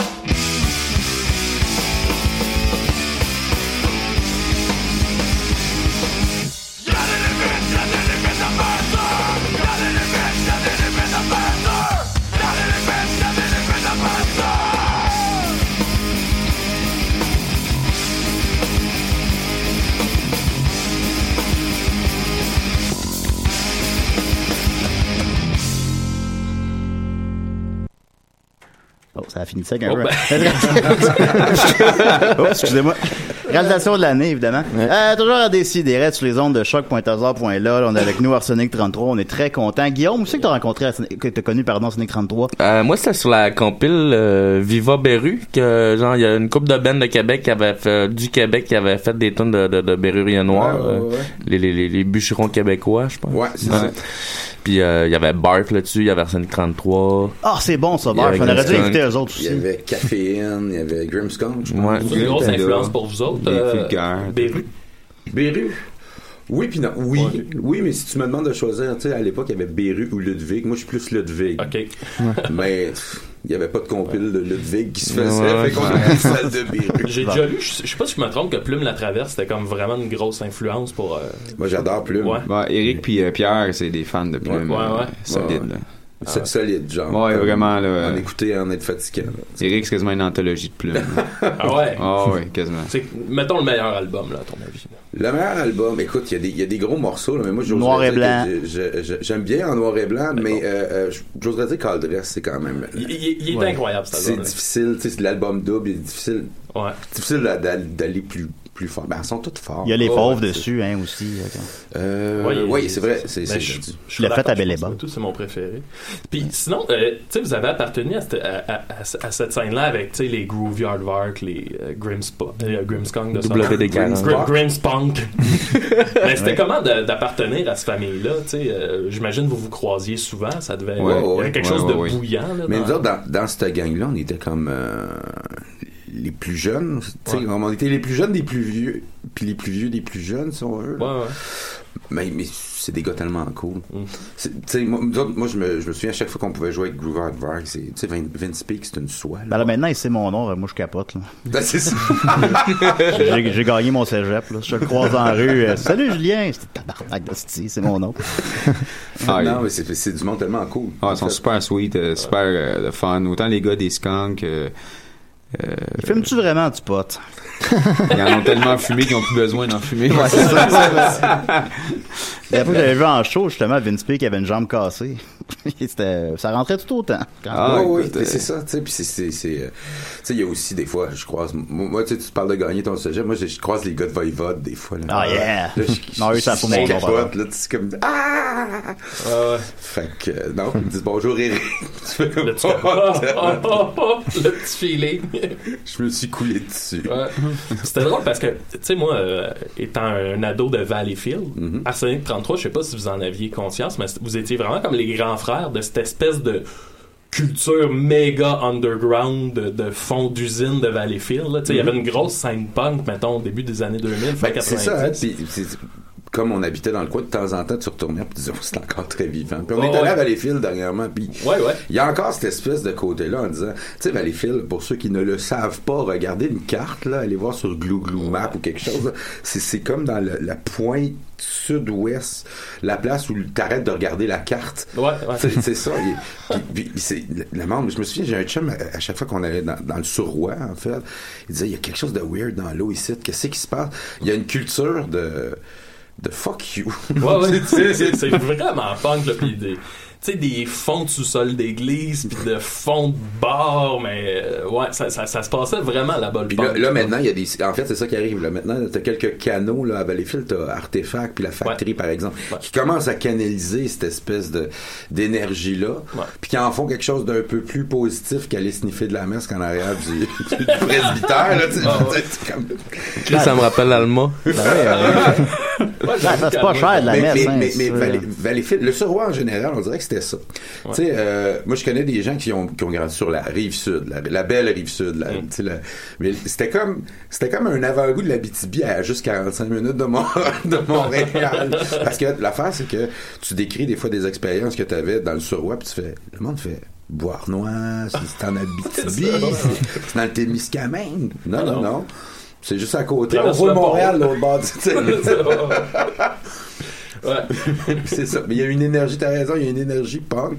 Gardez les fesses à partir. Gardez les fesses à partir. Gardez les fesses à Oh, ça a fini sec un peu. Oh, excusez-moi. Réalisation de l'année, évidemment. Ouais. Toujours à décider sur les ondes de choc.ca.là. On est avec nous, Arsenic 33. On est très contents. Guillaume, où c'est que t'as rencontré, que t'as connu, pardon, Arsenic 33? Moi, c'était sur la compile Viva Beru, que genre, il y a une couple de bandes de Québec qui avait fait, du Québec qui avait fait des tonnes de Bérurier Noir. Ouais. Les bûcherons québécois, je pense. Ouais, c'est ça. Puis il y avait Barf là-dessus, il y avait Arsenic 33. Ah, c'est bon ça, Barf. On aurait dû inviter eux autres aussi. Il y avait Caféine, il y avait Grimskunk. Ouais. Une grosse influence pour vous autres. Béru. Oui, puis non. Oui, ouais. Oui, mais si tu me demandes de choisir, tu sais, à l'époque, il y avait Béru ou Ludwig. Moi, je suis plus Ludwig. OK. Mais il n'y avait pas de compil de Ludwig qui se faisait. Ouais. Fait qu'on a une salle de Béru. J'ai déjà lu, je sais pas si je me trompe, que Plume Latraverse, c'était comme vraiment une grosse influence pour. Moi, j'adore Plume. Ouais. Bah, Eric puis Pierre, c'est des fans de Plume. Ouais. Solide, ouais. Là. C'est solide, genre. Ouais, vraiment, là. En écouter, en être fatiguant. Eric, c'est quasiment une anthologie de Plume. Ah ouais? Ah ouais, quasiment. C'est, mettons le meilleur album, là, à ton avis. Le meilleur album, écoute, il y a des gros morceaux, là, mais moi, j'oserais dire. Noir et blanc. J'aime bien en noir et blanc, mais j'oserais dire qu'All Dress, c'est quand même. Il est incroyable, cet album. C'est difficile, tu sais, l'album double, il est difficile. Ouais. Difficile d'aller plus fort. Ben, elles sont toutes fortes. Il y a les pauvres dessus, hein, aussi. Oui, c'est vrai. Je l'ai fait à Belle et Bonne. C'est mon préféré. Puis sinon, tu sais, vous avez appartenu à cette scène-là avec, tu sais, les Groovy Aardvark, les Grimskunk de ça. Grimspunk. Mais c'était comment d'appartenir à cette famille-là? Tu sais, j'imagine que vous croisiez souvent. Ça devait être quelque chose de bouillant. Mais nous autres, dans cette gang-là, on était comme... les plus jeunes, tu sais, on était les plus jeunes des plus vieux, puis les plus vieux des plus jeunes, si on veut. Ouais. Mais c'est des gars tellement cool. Tu sais, moi je me souviens à chaque fois qu'on pouvait jouer avec Groovy Aardvark, c'est, tu sais, Vince Peake, c'est une soie. Là. Ben là, maintenant, il sait mon nom, moi je capote. Là. Ben, c'est ça. j'ai gagné mon cégep, là. Je le croise en rue. Salut Julien, c'est tabarnak de style, c'est mon nom. Non, mais c'est du monde tellement cool. Ah, ils sont super sweet, super fun. Autant les gars des Skunks. Fumes-tu vraiment du pot? Ils en ont tellement fumé qu'ils n'ont plus besoin d'en fumer. Ouais, c'est ça. La fois que j'avais vu en show, justement, Vince Peake avait une jambe cassée. Ça rentrait tout autant. C'est ça, tu sais. Puis c'est il y a aussi des fois, je croise. Moi, tu parles de gagner ton sujet. Moi, je croise les gars de Voivode des fois. Là. Ah yeah! Là, non, eux, ça pour mon capote. Là, c'est comme. Ah! Fait que, non, ils me disent bonjour, Eric. Tu fais comme. Le petit filet. Je me suis coulé dessus. Ouais. C'était drôle parce que, tu sais, moi, étant un ado de Valleyfield, Arsenic 33, je sais pas si vous en aviez conscience, mais vous étiez vraiment comme les grands frères de cette espèce de culture méga underground de fond d'usine de Valleyfield. Tu sais, il y avait une grosse scène punk, mettons, au début des années 2000, fin 90. C'est ça, hein, comme on habitait dans le coin, de temps en temps, tu retournais et tu disais, oh, c'est encore très vivant. Puis on est allé à Valleyfield dernièrement, puis il y a encore cette espèce de côté-là en disant, tu sais, Valleyfield, pour ceux qui ne le savent pas, regardez une carte, là, allez voir sur Glou-Glou Map ou quelque chose, là. C'est comme dans la pointe sud-ouest, la place où t'arrêtes de regarder la carte. C'est ça. Puis c'est le monde. Je me souviens, j'ai un chum à chaque fois qu'on allait dans le Suroît, en fait, il disait, il y a quelque chose de weird dans l'eau ici. Qu'est-ce qui se passe? Il y a une culture de fuck you. C'est vraiment punk, là, pis des... Tu sais, des fonds de sous-sol d'église, puis de fonds de bar, mais ouais, ça se passait vraiment là-bas. Puis là, maintenant, il y a des... En fait, c'est ça qui arrive. Là. Maintenant, t'as quelques canaux là, à Valleyfield, t'as Artefact, puis la Factory, par exemple, qui commencent à canaliser cette espèce d'énergie-là, puis qui en font quelque chose d'un peu plus positif qu'aller sniffer de la messe qu'en arrière du presbytère. Là, comme... Ça me rappelle Alma. C'est pas cher de la messe. Mais Valleyfield, le Suroît en général, on dirait que c'était ça. Tu sais, moi je connais des gens qui ont grandi sur la rive sud, la belle rive sud. Mais c'était comme un avant-goût de l'Abitibi à juste 45 minutes de Montréal. Parce que l'affaire, c'est que tu décris des fois des expériences que tu avais dans le Suroît, puis tu fais, le monde fait boire noir, c'est en Abitibi, c'est dans le Témiscamingue. Non. C'est juste à côté. On voit Montréal, l'autre bord du c'est ça. Mais il y a une énergie, t'as raison, il y a une énergie punk.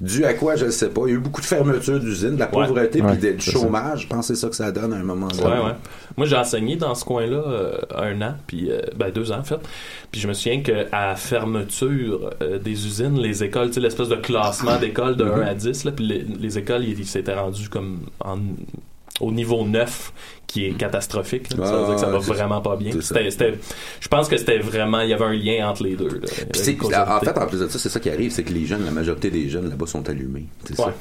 Due à quoi, je ne sais pas. Il y a eu beaucoup de fermetures d'usines, de la pauvreté, puis du chômage. Je pense que c'est ça que ça donne à un moment donné. Moi, j'ai enseigné dans ce coin-là 1 an, puis 2 ans en fait. Puis je me souviens qu'à la fermeture des usines, les écoles, tu sais, l'espèce de classement d'écoles de 1 à 10, là, puis les écoles, ils s'étaient rendus comme au niveau 9, qui est catastrophique. Là, ça veut dire que ça va vraiment pas bien. Je pense que c'était vraiment... Il y avait un lien entre les deux. En fait, en plus de ça, c'est ça qui arrive, c'est que les jeunes, la majorité des jeunes là-bas sont allumés. C'est ça.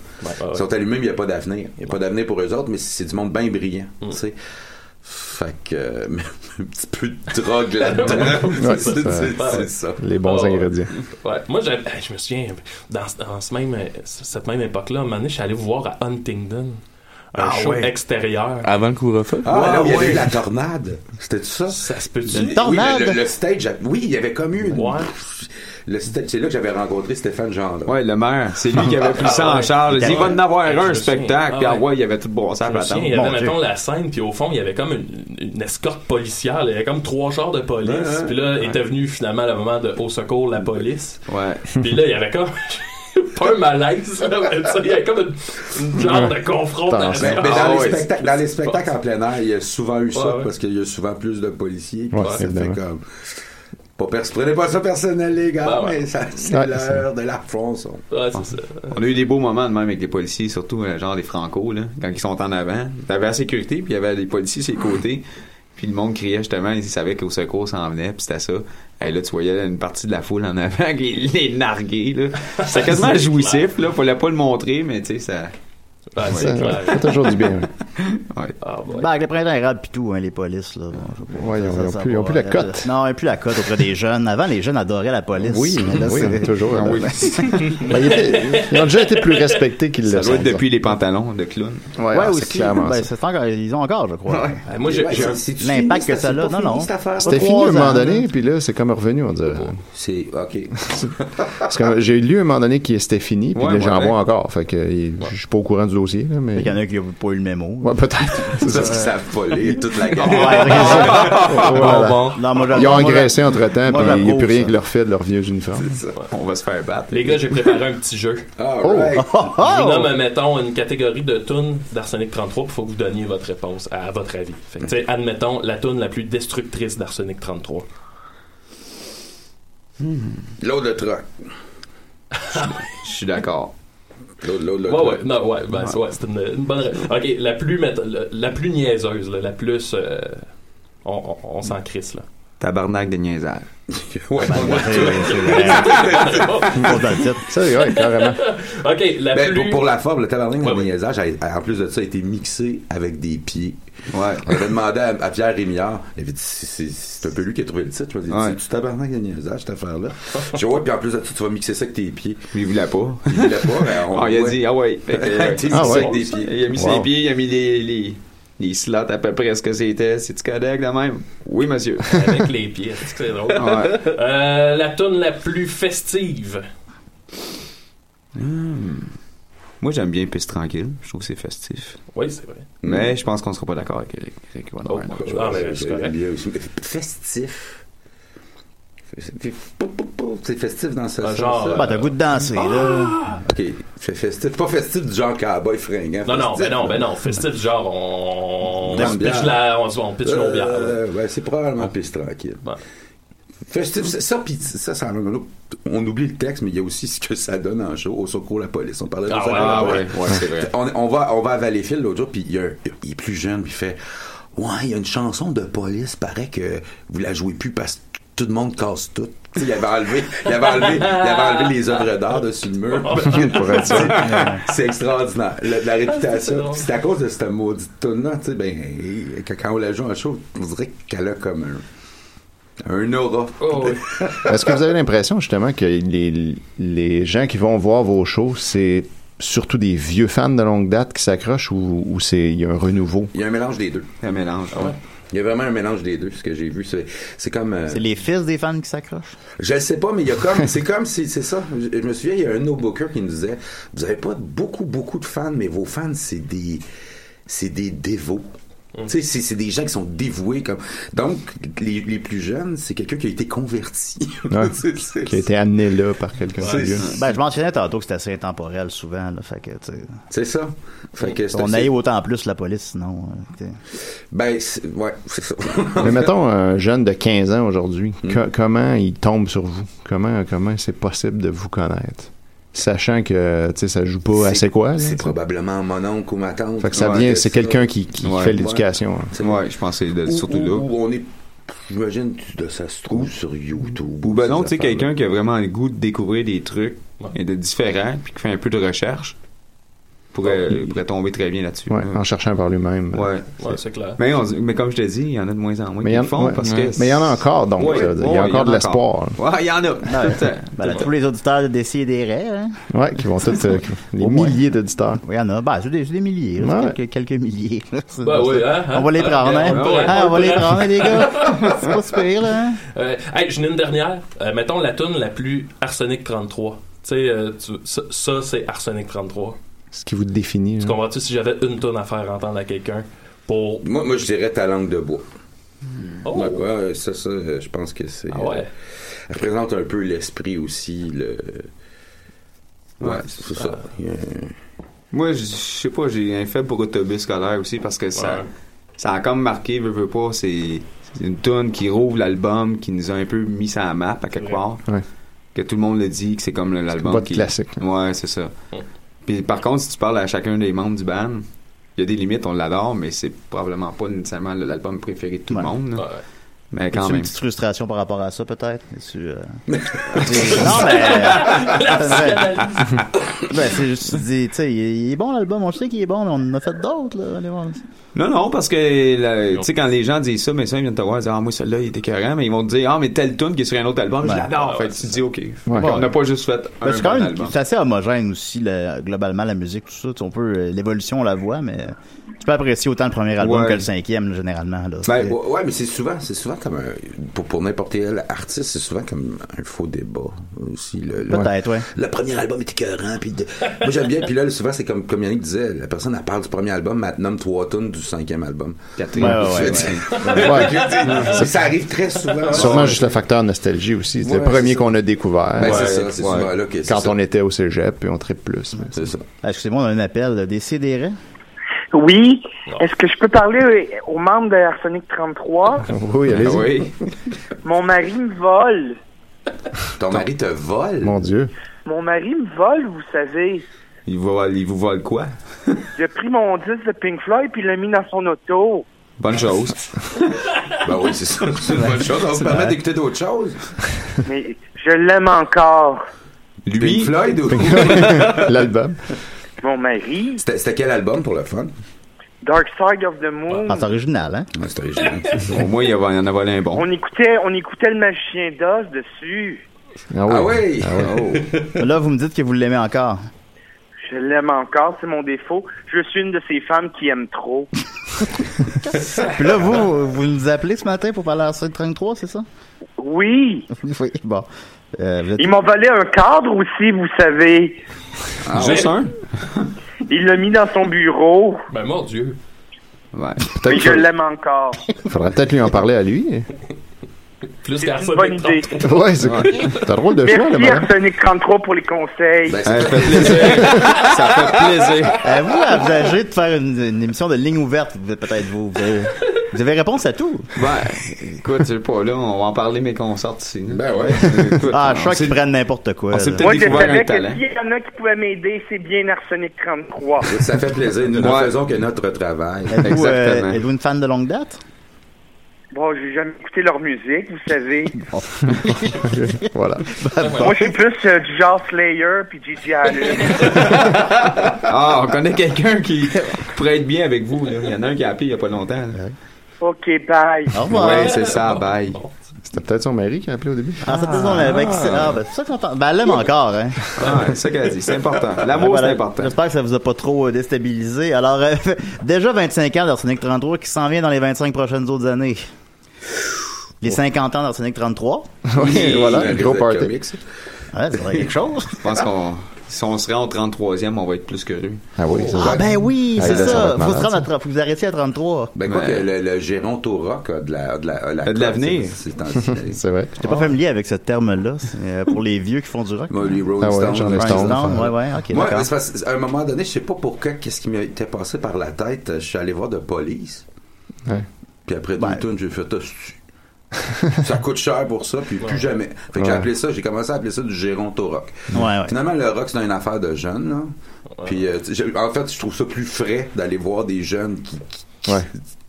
Ils sont allumés, mais il n'y a pas d'avenir. Il n'y a pas d'avenir pour eux autres, mais c'est du monde bien brillant. Fait que un petit peu de drogue là-dedans. C'est ça. Les bons ingrédients. Moi, je me souviens, dans cette même époque-là, un moment donné, je suis allé vous voir à Huntingdon. Un show extérieur. Avant le couvre-feu. Il y avait eu la tornade. C'était-tu ça? Ça se peut-tu? Une tornade? Oui, le stage... Oui, il y avait comme eu une... C'est là que j'avais rencontré Stéphane Gendron. Oui, le maire. C'est lui qui avait pris ça en charge. Il va en avoir un spectacle. Puis il y avait tout brossé à la table. Il y avait, mettons, la scène. Puis au fond, il y avait comme une escorte policière. Il y avait comme 3 chars de police. Puis là, était venu finalement le moment de au secours la police. Puis là, il y avait comme... Pas un malaise, il y a comme une genre de confrontation. Mais dans les spectacles en plein air, il y a souvent eu ça, parce qu'il y a souvent plus de policiers. Ça fait comme... Prenez pas ça personnel, les gars, mais c'est l'heure de la France. On a eu des beaux moments de même avec les policiers, surtout genre les Franco, là, quand ils sont en avant. T'avais la sécurité, puis il y avait les policiers sur les côtés. Puis le monde criait justement, ils savaient qu'au secours s'en venait, puis c'était ça. Et là, tu voyais une partie de la foule en avant, les nargués, là. C'était quasiment jouissif, là. Fallait pas le montrer, mais tu sais, ça... c'est toujours du bien. Avec le printemps arabe pis tout, hein, les polices là, ils ont plus la cote. Non, ils n'ont plus la cote auprès des jeunes. Avant, les jeunes adoraient la police. Toujours. Ils ont déjà été plus respectés qu'ils le sont. Ça doit être depuis les pantalons de clown. Ouais, aussi. Ils ont encore, je crois. Moi, l'impact que ça a. Non. C'était fini à un moment donné, puis là, c'est comme revenu, on dirait. C'est ok. Parce que j'ai lu à un moment donné que c'était fini, puis là, j'en vois encore. Fait que je suis pas au courant du dossier, là, mais il y en a qui n'ont pas eu le mémo. Peut-être. C'est ça, parce qu'ils savent pas lire toute la guerre. Ils ont engraissé entre-temps, puis il n'y a plus rien que leur fait de leur vieux uniforme. C'est ça. On va se faire battre. Les gars, j'ai préparé un petit jeu. Je nomme, mettons, une catégorie de tunes d'Arsenic 33, il faut que vous donniez votre réponse à votre avis. Fait que, admettons, la tune la plus destructrice d'Arsenic 33. L'eau de truck. Je suis d'accord. C'est une bonne réponse. Ok, la plus niaiseuse, là, la plus. On s'en crisse, là. Tabarnak de niaisage. Carrément. Ok, pour la forme, le tabarnak de niaisage, en plus de ça, a été mixé avec des pieds. On avait demandé à Pierre Rémillard, c'est un peu lui qui a trouvé le titre. Je me disais, c'est du tabarnak de niaisage, cette affaire-là. Je vois, puis en plus de ça, tu vas mixer ça avec tes pieds. Mais il voulait pas. Il a dit, ah ouais. Il a mis ses pieds, il a mis les. les slots à peu près ce que c'était. C'est-tu correct de même? Oui, monsieur. Avec les pieds, c'est drôle. Ouais. La toune la plus festive. Moi, j'aime bien Piste Tranquille. Je trouve que c'est festif. Oui, c'est vrai. Mais je pense qu'on ne sera pas d'accord avec Eric. Oh, c'est bien aussi. Festif. C'est festif dans ce sens. Bah, t'as goût de danser, là. OK. C'est festif. Pas festif du genre cowboy fringant. Hein? Non. Festif du genre, on pitch nos bières. Ouais, c'est probablement Piste Tranquille. Bon. Festif, ça, pis ça, on oublie le texte, mais il y a aussi ce que ça donne en show. Au secours la police, on parlait de ça. Ouais, c'est vrai. On va à Valleyfield l'autre jour, puis il est plus jeune, puis il fait « Ouais, il y a une chanson de police, paraît que vous la jouez plus parce que tout le monde casse tout. » Il avait enlevé les œuvres d'art dessus le mur. C'est extraordinaire. La réputation. C'est à cause de cette maudite toune-là, tu sais, ben, quand on la joue en show, on dirait qu'elle a comme un aura. Oh, oui. Est-ce que vous avez l'impression justement que les gens qui vont voir vos shows, c'est surtout des vieux fans de longue date qui s'accrochent ou il y a un renouveau? Il y a un mélange des deux. Ah ouais. Il y a vraiment un mélange des deux, ce que j'ai vu. C'est comme... C'est les fils des fans qui s'accrochent? Je le sais pas, mais il y a comme... c'est comme si... C'est ça. Je me souviens, il y a un de nos bookers qui nous disait « Vous avez pas beaucoup de fans, mais vos fans, c'est des dévots. » Tu sais, c'est des gens qui sont dévoués comme. Donc, les plus jeunes, c'est quelqu'un qui a été converti. Ouais, qui a été amené là par quelqu'un. Ben, je mentionnais tantôt que c'était assez intemporel souvent, là. Fait que, tu sais. C'est ça. Fait que on aille autant plus la police, sinon. C'est ça. Mais mettons un jeune de 15 ans aujourd'hui, comment il tombe sur vous? Comment c'est possible de vous connaître? Sachant que ça joue pas assez quoi là, c'est probablement mon oncle ou ma tante. Fait que ça vient, c'est quelqu'un qui fait l'éducation. Ouais, je pense que c'est surtout là. On est, j'imagine, ça se trouve sur YouTube. Ou ben non, tu sais, quelqu'un qui a vraiment le goût de découvrir des trucs et de différents, puis qui fait un peu de recherche, pourrait tomber très bien là-dessus. Ouais, en cherchant par lui-même. Ouais, c'est clair. Mais comme je te dis, il y en a de moins en moins qui le font parce que... Mais il y en a encore, donc. Il y a encore de l'espoir. Ouais, il y en a. Tous les auditeurs de Décideret, hein? Ouais, qui vont tous... Les milliers d'auditeurs. Oui, il y en a. Ben, c'est des milliers. Ouais. Quelques milliers. Ben oui, hein? On va les prendre, hein? On va les prendre, les gars. C'est pas super, là. Hey, j'en ai une dernière. Mettons la toune la plus Arsenic 33. Tu sais, ça, c'est Arsenic 33. Ce qui vous définit. Tu comprends-tu, si j'avais une tonne à faire entendre à quelqu'un pour... Moi, je dirais Ta langue de bois. Oh. Ouais, ça, je pense que c'est... Ah ouais. Elle représente un peu l'esprit aussi, le... Ouais, c'est ça. Moi, je sais pas, j'ai un faible pour autobus scolaire aussi, parce que ça a comme marqué, veux pas, c'est une tonne qui rouvre l'album, qui nous a un peu mis ça à la map, à quelque part. Ouais. Que tout le monde le dit, que c'est comme l'album pas de classique. Ouais, c'est ça. Puis par contre, si tu parles à chacun des membres du band, il y a des limites, on l'adore, mais c'est probablement pas nécessairement l'album préféré de tout le monde. Ouais. Mais quand même. Une petite frustration par rapport à ça, peut-être. Non, mais. Ben, c'est juste, tu dis, tu sais, il est bon l'album, on sait qu'il est bon, mais on en a fait d'autres, là. Allez voir. Non, parce que, tu sais, quand les gens disent ça, mais ça, ils viennent te voir, ils disent, moi, celui-là, il est écœurant, mais ils vont te dire, mais telle tune qui est sur un autre album, je l'adore. Fait que tu te dis, OK. On n'a pas juste fait un bon album. C'est assez homogène aussi, globalement, la musique, tout ça. On peut, l'évolution, on la voit, mais tu peux apprécier autant le premier album que le cinquième, généralement, là. Ben, ouais, mais c'est souvent comme pour n'importe quel artiste, c'est souvent comme un faux débat aussi. Peut-être, ouais. Le premier album est écœurant, puis moi j'aime bien, puis là souvent c'est comme Yannick disait, la personne elle parle du premier album, mais elle nomme 3 tonnes du 5e album. 4e. Ouais. Ça arrive très souvent. Sûrement juste le facteur nostalgie aussi. C'est le premier qu'on a découvert. Ben, c'est ça, c'est souvent là que c'est. Quand on était au cégep, puis on tripe plus. C'est ça. Excusez-moi, on a un appel des CDR. Oui. Est-ce que je peux parler aux membres de Arsenic 33? Oui, allez-y. Oui. Mon mari me vole. Ton mari te vole? Mon Dieu. Mon mari me vole, vous savez. Il vous vole quoi? Il a pris mon disque de Pink Floyd puis il l'a mis dans son auto. Bonne chose. Ben oui, c'est ça. C'est une bonne chose. Ça vous permet d'écouter d'autres choses. Mais je l'aime encore. Lui? Pink Floyd ou... L'album. Mon mari. C'était quel album pour le fun? Dark Side of the Moon. Ah, c'est original, hein? Ouais, c'est original. Au moins, il y en a volé un bon. On écoutait le Magicien d'Oz dessus. Ah oui. Oh. Là, vous me dites que vous l'aimez encore. Je l'aime encore, c'est mon défaut. Je suis une de ces femmes qui aiment trop. Puis là, vous nous appelez ce matin pour parler à Arsenic 33, c'est ça? Oui. Oui, bon. Ils m'ont volé un cadre aussi, vous savez. Ah, juste un? Il l'a mis dans son bureau. Ben, mordieu. Ouais. Mais je l'aime encore. Faudrait peut-être lui en parler à lui. Plus c'est une bonne idée. Ouais, c'est un drôle de choix, là. Merci Arsenic 33 pour les conseils. Ben, ça fait plaisir. Ça fait plaisir. Vous envisagez de faire une émission de ligne ouverte, peut-être vous. Vous avez réponse à tout. Ben, écoute, je sais pas, là, on va en parler, mes consorts ici. Ben ouais. Écoute, choc qu'ils prennent n'importe quoi. Moi, je savais que s'il y en a qui pouvaient m'aider, c'est bien Arsenic 33. Ça fait plaisir. Nous ne faisons que notre travail. Exactement. Êtes-vous une fan de longue date? Bon, j'ai jamais écouté leur musique, vous savez. Voilà. Moi, je suis plus du genre Slayer puis GG Allin. Ah, on connaît quelqu'un qui pourrait être bien avec vous. Il y en a un qui a appelé il n'y a pas longtemps. Là. OK, bye. Au revoir. Oui, c'est ça, bye. C'était peut-être son mari qui a appelé au début. Ah, c'était son mec. Ah, ben, c'est ça qu'on entend. Ben, elle l'aime encore, hein. Ah, c'est ça qu'elle a dit. C'est important. L'amour, c'est important. J'espère que ça vous a pas trop déstabilisé. Alors, déjà 25 ans d'Arsenic 33 qui s'en vient dans les 25 prochaines autres années. Les 50 ans d'Arsenic 33. Oui, voilà, un gros party. Ouais, c'est vrai, quelque chose. Je pense qu'on... Si on se rend au 33e, on va être plus que lui. Ah oui, c'est ça. Ben oui, c'est ça. Faut vous arrêter à 33. Ben quoi que le Géronto Rock a de l'avenir. C'est vrai. J'étais pas familier avec ce terme-là. C'est pour les vieux qui font du rock. Les Rolling Stones. Moi, à un moment donné, je sais pas pourquoi, qu'est-ce qui m'était passé par la tête. Je suis allé voir The Police. Puis après deux tunes, j'ai fait ça coûte cher pour ça, puis plus jamais. Fait que j'ai commencé à appeler ça du Géronto Rock. Finalement, le rock, c'est une affaire de jeunes, là. Puis, en fait, je trouve ça plus frais d'aller voir des jeunes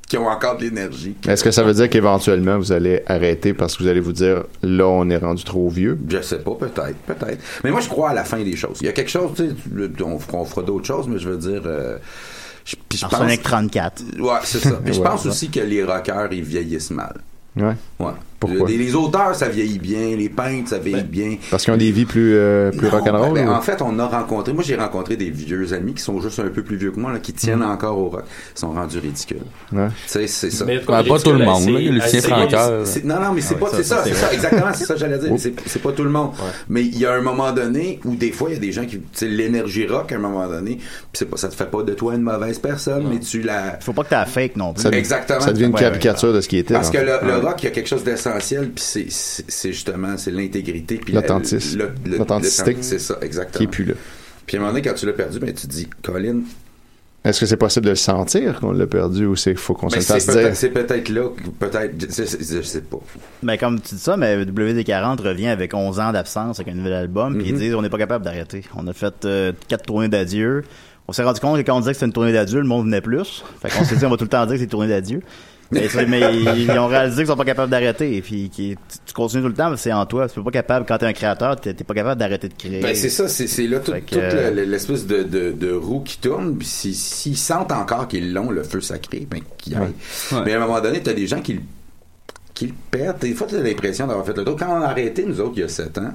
qui ont encore de l'énergie. Est-ce que ça veut dire qu'éventuellement, vous allez arrêter parce que vous allez vous dire, là, on est rendu trop vieux? Je sais pas, peut-être. Mais moi, je crois à la fin des choses. Il y a quelque chose, tu sais, on fera d'autres choses, mais je veux dire... Arsenic 34. Ouais, c'est ça. Puis je pense aussi que les rockers, ils vieillissent mal. Ouais. Pourquoi? Les auteurs, ça vieillit bien. Les peintres, ça vieillit bien. Parce qu'ils ont des vies plus rock'n'roll. Ben, en fait, j'ai rencontré des vieux amis qui sont juste un peu plus vieux que moi, là, qui tiennent encore au rock. Ils sont rendus ridicules. Ouais. Tu sais, c'est ça. Mais pas tout le monde. Lucien Francaire. Non, mais c'est pas. C'est ça. Exactement, c'est ça que j'allais dire. C'est pas tout le monde. Ouais. Mais il y a un moment donné où des fois, il y a des gens qui, tu sais, l'énergie rock à un moment donné, ça te fait pas de toi une mauvaise personne, mais tu la. Faut pas que t'as fake non plus. Exactement. Ça devient une caricature de ce qui était. Parce que le rock, il y a quelque chose d'essentiel. Essentiel, puis c'est justement l'intégrité, puis l'authenticité, c'est ça, exactement. Qui est plus là. Puis à un moment donné, quand tu l'as perdu, tu te dis, Colin, est-ce que c'est possible de le sentir qu'on l'a perdu, ou c'est faut qu'on se fasse dire? C'est peut-être là, je sais pas. Mais comme tu dis ça, mais WD40 revient avec 11 ans d'absence avec un nouvel album, puis ils disent, on n'est pas capable d'arrêter. On a fait 4 tournées d'adieu. On s'est rendu compte que quand on disait que c'était une tournée d'adieu, le monde venait plus. Fait qu'on s'est dit, on va tout le temps dire que c'est une tournée d'adieu. Mais ils ont réalisé qu'ils sont pas capables d'arrêter. Et puis tu continues tout le temps, mais c'est en toi. Tu peux pas capable, quand t'es un créateur, t'es pas capable d'arrêter de créer. Ben c'est ça, c'est là toute l'espèce de roue qui tourne. Puis s'ils sentent encore qu'ils l'ont, le feu sacré, ben qu'ils aillent. Ouais. Mais à un moment donné, t'as des gens qui le perdent. Des fois, t'as l'impression d'avoir fait le tour. Quand on a arrêté, nous autres, il y a 7 ans,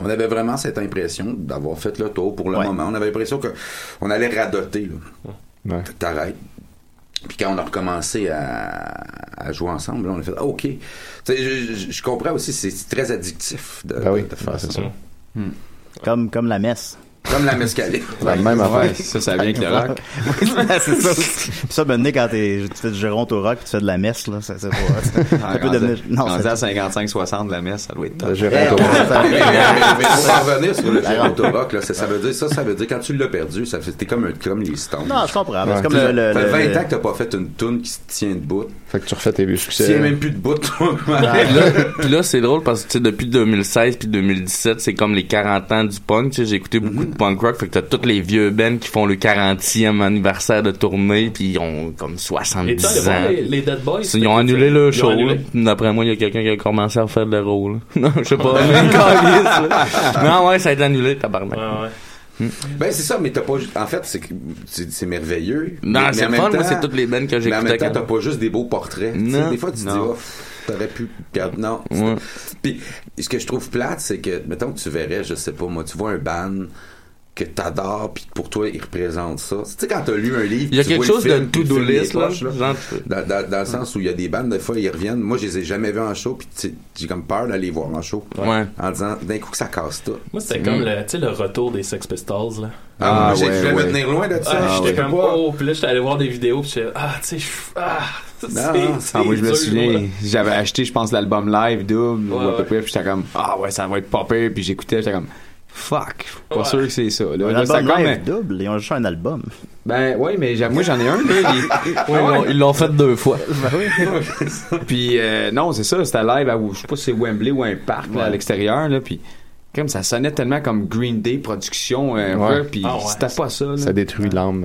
on avait vraiment cette impression d'avoir fait le tour pour le moment. On avait l'impression qu'on allait radoter. Là. Ouais. T'arrêtes. Puis quand on a recommencé à jouer ensemble, là, on a fait « OK ». Je comprends aussi, c'est très addictif de faire ça. Comme la messe. Comme la mescaline. La même affaire. Ça vient avec le rock. Oui, c'est ça aussi. Puis ça, ben, quand tu fais du Géronto Rock et tu fais de la messe, là, ça peut devenir... Non, c'est à 55-60 de la messe, ça doit être top. Le Géronto Rock. Mais pour revenir sur le Géronto Rock, là, ça veut dire quand tu l'as perdu, t'es comme les Stones. Non, je comprends. C'est comme le... Ça fait 20 ans que t'as pas fait une toune qui se tient debout. Fait que tu refais tes succès. Tu tiens même plus debout. Puis là, c'est drôle parce que depuis 2016 puis 2017, c'est comme les 40 ans du punk. J'ai écouté beaucoup punk rock, fait que t'as tous les vieux bands qui font le 40e anniversaire de tournée, puis ils ont comme 70 ans. Les Dead Boys, ils ont annulé le show. D'après moi, il y a quelqu'un qui a commencé à faire le rôle. Non, je sais pas. Non, ouais, ça a été annulé, tabarnak. Ouais. Ben c'est ça, mais t'as pas. En fait, c'est merveilleux. Non, mais c'est fun. Moi, c'est toutes les bands que j'ai. Mais en même temps, t'as pas juste des beaux portraits. Des fois, tu te dis, oh, t'aurais pu. Non. Puis ce que je trouve plate, c'est que mettons que tu verrais, je sais pas, moi, tu vois un band que t'adores puis pour toi il représente ça. Tu sais, quand t'as lu un livre, il y a quelque chose film, de to-do list là, genre... dans le sens où il y a des bandes, des fois ils reviennent. Moi je les ai jamais vus en show puis j'ai comme peur d'aller voir en show, ouais, en disant d'un coup que ça casse tout. Moi c'était comme le retour des Sex Pistols là. Ah, moi, je voulais me tenir loin de ça. J'étais comme oh, puis là j'étais allé voir des vidéos puis j'étais moi je me souviens, j'avais acheté je pense l'album live double ou à peu près, puis j'étais comme ça va être popé, puis j'écoutais, j'étais comme fuck, pas sûr que c'est ça. L'album live double, ils ont juste un album. Ben oui, mais moi j'en ai un. Ils l'ont fait 2 fois. Puis non, c'est ça, c'était live à, je sais pas si c'est Wembley ou un parc là, à l'extérieur là, puis comme ça sonnait tellement comme Green Day production, puis c'était pas ça là. Ça détruit l'âme.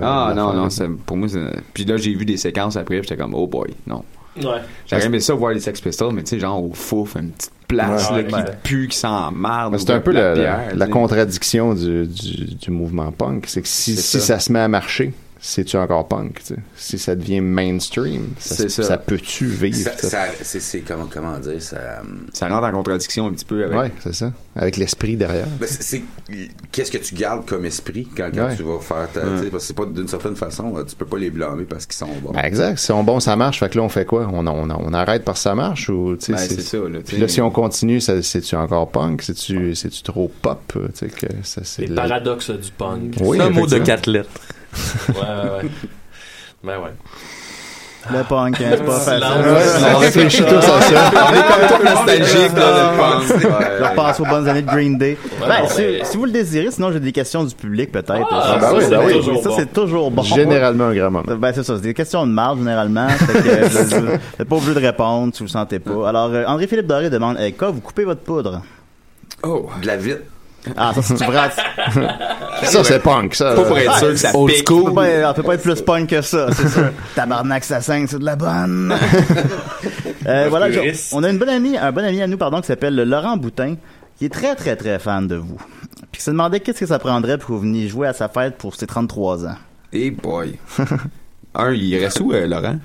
Pour moi c'est... Puis là j'ai vu des séquences après, j'étais comme oh boy, non. Ouais. J'aurais aimé ça voir les Sex Pistols, mais tu sais, genre au fouf, une petite place là, qui pue, qui s'emmarde. C'est un peu la contradiction du mouvement punk. C'est que si ça se met à marcher, c'est-tu encore punk, tu sais? Si ça devient mainstream, ça peut-tu vivre? Ça rentre en contradiction un petit peu avec... Ouais, c'est ça. Avec l'esprit derrière. Ben, qu'est-ce que tu gardes comme esprit quand tu vas faire ta... Parce que c'est pas d'une certaine façon, tu peux pas les blâmer parce qu'ils sont bons. Ben, exact. Ils sont bons, ça marche. Fait que là, on fait quoi? On arrête parce que ça marche? Ou, tu sais, c'est ça. Là, puis là, si on continue, c'est-tu encore punk? C'est-tu trop pop? Tu sais, que ça, c'est les paradoxes du punk. Oui, c'est un mot de 4 lettres. Ouais. Ben ouais. Le punk, c'est pas facile. On réfléchit tous à ça. On est comme tout nostalgique dans le punk. Je repasse aux bonnes années de Green Day. Ben, si vous le désirez, sinon j'ai des questions du public peut-être. Ça, c'est toujours bon. Généralement un grand moment. Ben, c'est ça. C'est des questions de marge, généralement. Vous n'êtes pas obligé de répondre si vous ne sentez pas. Alors, André-Philippe Doré demande quand vous coupez votre poudre? Oh, de la vitre. Ah, ça, c'est du bras. Ça, c'est punk, ça. Pas pour être sûr que ça pique. On peut pas être plus punk que ça, c'est sûr. Tabarnak, ça saigne, c'est de la bonne. Voilà, on a un bon ami à nous, qui s'appelle Laurent Boutin, qui est très, très, très fan de vous. Puis il se demandait qu'est-ce que ça prendrait pour que vous veniez jouer à sa fête pour ses 33 ans. Hey boy. Il reste où, Laurent?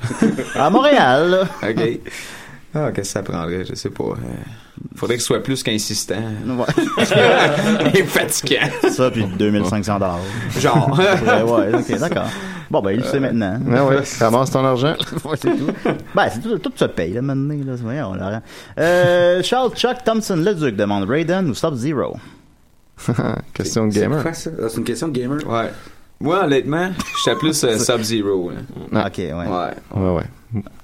À Montréal. OK. Ah, qu'est-ce que ça prendrait? Je sais pas. Faudrait que ce soit plus qu'insistant. Ouais. Et fatigant. Ça, puis 2500$. Genre. Ouais, ok, d'accord. Bon, ben, il le sait maintenant. Ouais, ramasse ton argent. C'est tout. Ben, c'est tout se paye, là, maintenant, là. Voyons, Laurent. Charles Chuck Thompson-Leduc demande Raiden ou Sub-Zero? Question de gamer. C'est une question de gamer? Ouais. Moi, honnêtement, j'étais plus Sub-Zero. Là. Ok, ouais. Ouais.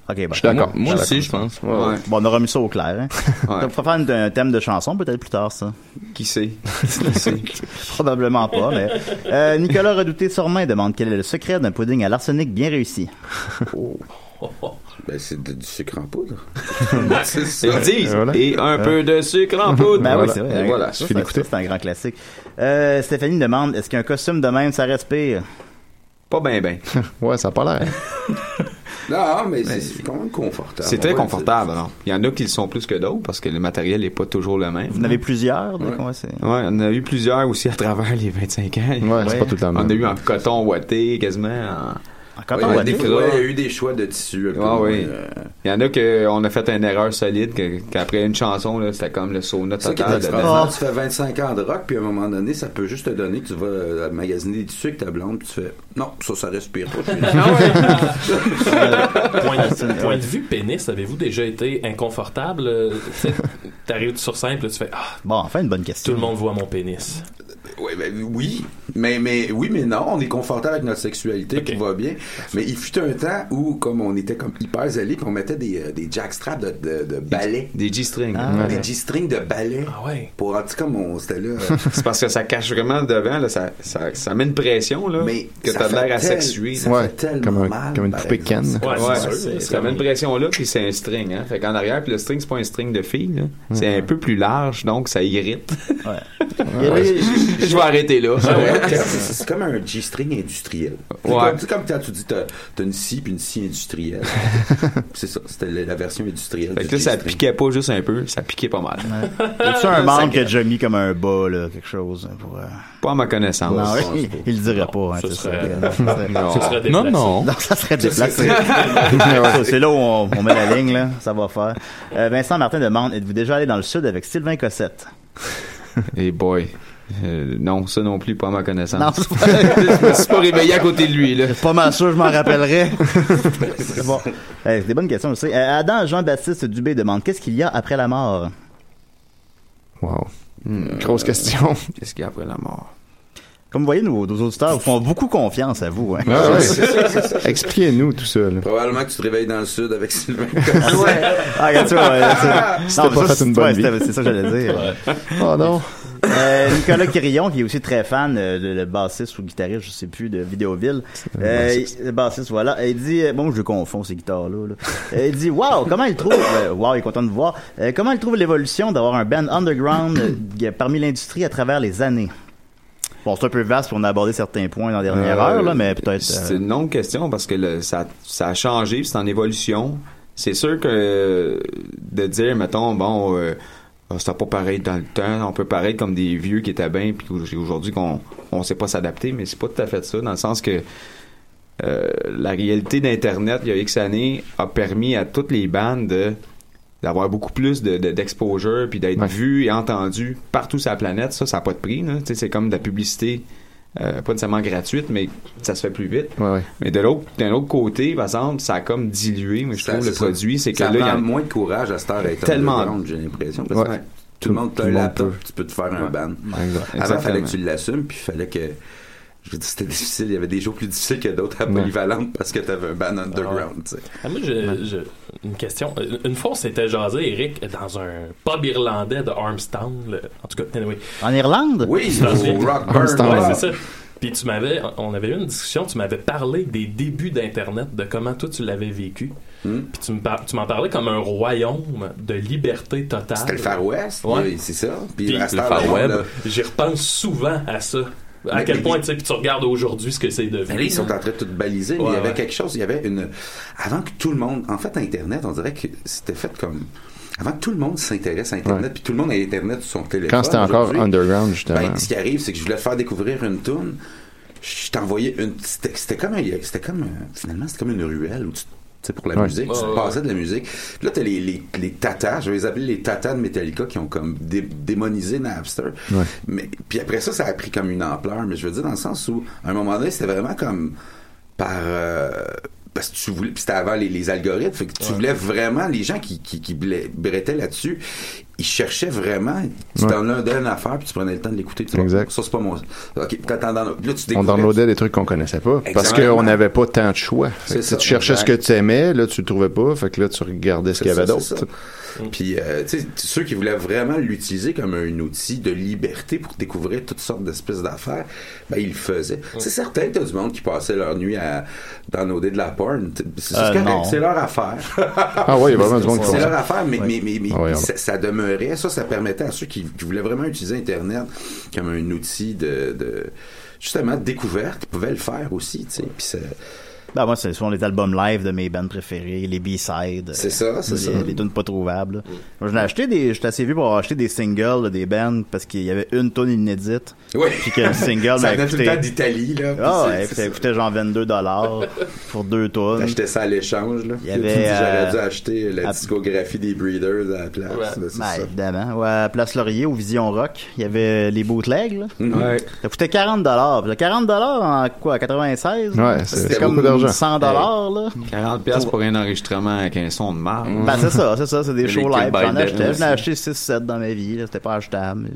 Okay, ben, je suis d'accord. Moi aussi, je pense. Ouais. Bon, on aura mis ça au clair. Hein? Ouais. On pourrait faire un thème de chanson peut-être plus tard, ça. Qui sait? Probablement pas, mais... Nicolas Redouté-Sormain demande quel est le secret d'un pudding à l'arsenic bien réussi. Ben, c'est du sucre en poudre. C'est ça. Ils disent, voilà. Et un peu de sucre en poudre. Ben oui, c'est vrai. Voilà. Ça, c'est un grand classique. Stéphanie demande, est-ce qu'un costume de même, ça respire? Pas ben. Ouais, ça a pas l'air. Non, mais c'est quand même confortable. C'est très confortable, non? Il y en a qui le sont plus que d'autres parce que le matériel n'est pas toujours le même. Vous en avez plusieurs? Donc ouais, on a eu plusieurs aussi à travers les 25 ans. Ouais, c'est pas tout le temps. On a eu en coton ouaté, quasiment. En coton ouaté? Il y a eu des choix de tissus. Il y en a qu'on a fait une erreur solide qu'après une chanson, là, c'était comme le sauna total. Tu fais 25 ans de rock, puis à un moment donné, ça peut juste te donner que tu vas magasiner des tissus avec ta blonde, puis tu fais... Non, ça respire pas. Point de vue pénis, avez-vous déjà été inconfortable? T'arrives sur scène, là, tu fais bon, enfin une bonne question. Tout le monde voit mon pénis. Oui, mais non, on est confortable avec notre sexualité, tout va bien. Mais il fut un temps où, comme on était comme hyper zélés, puis on mettait des jackstraps de ballet, des G-strings, des G-strings de ballet. Ah ouais. Pour en tout cas, c'était là. C'est parce que ça cache vraiment devant, là, ça met une pression là. Mais t'as l'air asexué. Comme une poupée canne. Ouais, ça met une pression là, puis c'est un string. Hein? Fait qu'en arrière, puis le string, c'est pas un string de fille. Là. C'est un peu plus large, donc ça irrite. Je vais arrêter là. C'est comme un G-string industriel. C'est comme quand tu dis t'as une scie, puis une scie industrielle. C'est ça, c'était la version industrielle. Fait que là, ça piquait pas juste un peu, ça piquait pas mal. Y'a-tu un membre qui a déjà mis comme un bas, là, quelque chose? Pas à ma connaissance. Non, il le dirait pas. Non, ça serait déplacé. C'est là où on met la ligne, là. Ça va faire. Vincent Martin demande, êtes-vous déjà allé dans le sud avec Sylvain Cossette? Hey boy. Non, ça non plus, pas à ma connaissance. Non, je me suis pas réveillé à côté de lui, là. Pas mal sûr, je m'en rappellerai. Bon. C'est des bonnes questions aussi. Adam Jean-Baptiste Dubé demande, qu'est-ce qu'il y a après la mort? Wow. Grosse question. Qu'est-ce qu'il y a après la mort? Comme vous voyez, nos auditeurs font beaucoup confiance à vous. Hein? Ah, ouais. Expliquez-nous tout ça. Là. Probablement que tu te réveilles dans le sud avec Sylvain. Ouais. Ah, regarde ça. C'était pas fait une bonne vie. C'est ça que j'allais dire. Ouais. Oh non. Nicolas Quirillon, qui est aussi très fan de bassiste ou guitariste, je sais plus, de Vidéoville. Bassiste, voilà. Il dit, bon, je confonds ces guitares-là. Là. Il dit, wow, comment il trouve, wow, il est content de voir, comment il trouve l'évolution d'avoir un band underground parmi l'industrie à travers les années? Bon, c'est un peu vaste, on a abordé certains points dans la dernière heure, là, mais peut-être... C'est une longue question, parce que ça a changé, c'est en évolution. C'est sûr que de dire, mettons, bon, c'était pas pareil dans le temps, on peut paraître comme des vieux qui étaient bien, puis aujourd'hui qu'on sait pas s'adapter, mais c'est pas tout à fait ça, dans le sens que la réalité d'Internet, il y a X années, a permis à toutes les bandes d'avoir beaucoup plus d'exposure puis d'être vu et entendu partout sur la planète. Ça n'a pas de prix, là. C'est comme de la publicité pas nécessairement gratuite, mais ça se fait plus vite. Ouais. Mais d'un autre côté, par exemple, ça a comme dilué, mais je trouve, le produit. C'est que là, il y a moins de courage à cette heure d'être tellement monde, j'ai l'impression. Parce que tout le monde t'a un laptop, tu peux te faire un ban. Avant, il fallait que tu l'assumes, puis il fallait que... Je veux dire, c'était difficile. Il y avait des jours plus difficiles que d'autres à Polyvalente parce que t'avais un band underground, tu sais. Ah, moi, une question. Une fois, on s'était jasé, Eric, dans un pub irlandais de Armstown. Là. En tout cas, anyway. En Irlande? Oui, au Rockburn. Ouais, c'est ça. Puis on avait eu une discussion, tu m'avais parlé des débuts d'Internet, de comment toi tu l'avais vécu. Puis tu m'en parlais comme un royaume de liberté totale. C'était le Far West, oui, c'est ça. Puis le Far Web, j'y repense souvent à ça. À quel point, tu sais, puis tu regardes aujourd'hui ce que c'est devenu. Là, ils sont en train de tout baliser, mais il y avait quelque chose, il y avait une... Avant que tout le monde... En fait, Internet, on dirait que c'était fait comme... Avant que tout le monde s'intéresse à Internet, puis tout le monde a Internet sur son téléphone. Quand c'était encore underground, justement. Ben, ce qui arrive, c'est que je voulais te faire découvrir une toune, je t'envoyais une... Finalement, c'était comme une ruelle où tu... C'est pour la musique, tu te passais de la musique. Puis là, t'as les tatas, je vais les appeler les tatas de Metallica qui ont comme démonisé Napster. Ouais. Mais puis après ça, ça a pris comme une ampleur, mais je veux dire dans le sens où à un moment donné, c'était vraiment comme par parce que tu voulais, puis c'était avant les algorithmes, fait que tu voulais vraiment les gens qui brétaient là-dessus, ils cherchaient vraiment, tu t'en donnais une affaire puis tu prenais le temps de l'écouter, tu vois, ça c'est pas mon on downloadait des trucs qu'on connaissait pas. Exactement. Parce qu'on n'avait pas tant de choix, si tu cherchais ce que tu aimais, là tu le trouvais pas, fait que là tu regardais ce qu'il y avait d'autre. Puis tu sais, ceux qui voulaient vraiment l'utiliser comme un outil de liberté pour découvrir toutes sortes d'espèces d'affaires, ben ils le faisaient. C'est certain que t'as du monde qui passait leur nuit à downloader de la porn, c'est leur affaire. Ah ouais, il y a vraiment du monde qui fait ça. C'est leur affaire, mais ça demeurait, ça permettait à ceux qui voulaient vraiment utiliser Internet comme un outil de justement de découverte, ils pouvaient le faire aussi, tu sais, puis ça... Ben moi, c'est souvent les albums live de mes bandes préférées, les B-sides. Les tunes pas trouvables. Oui. Moi, j'étais assez vieux pour acheter des singles, là, des bands, parce qu'il y avait une tune inédite. Oui. Puis que le single, ça venait tout le temps d'Italie, là. Ah, ouais, puis ça coûtait genre $22 pour 2 tunes. T'achetais ça à l'échange, là. J'aurais dû acheter la discographie des Breeders à la place. Ouais. Là, évidemment. Ouais, à Place Laurier, au Vision Rock, il y avait les bootlegs, là. Ouais. Ça coûtait $40. Puis $40 en quoi, 96? Ouais, c'est comme beaucoup d'argent. $100, là. 40$ pour un enregistrement avec un son de marre. Ben, c'est ça. C'est des shows live. J'en ai acheté 6-7 dans ma vie, là. C'était pas achetable.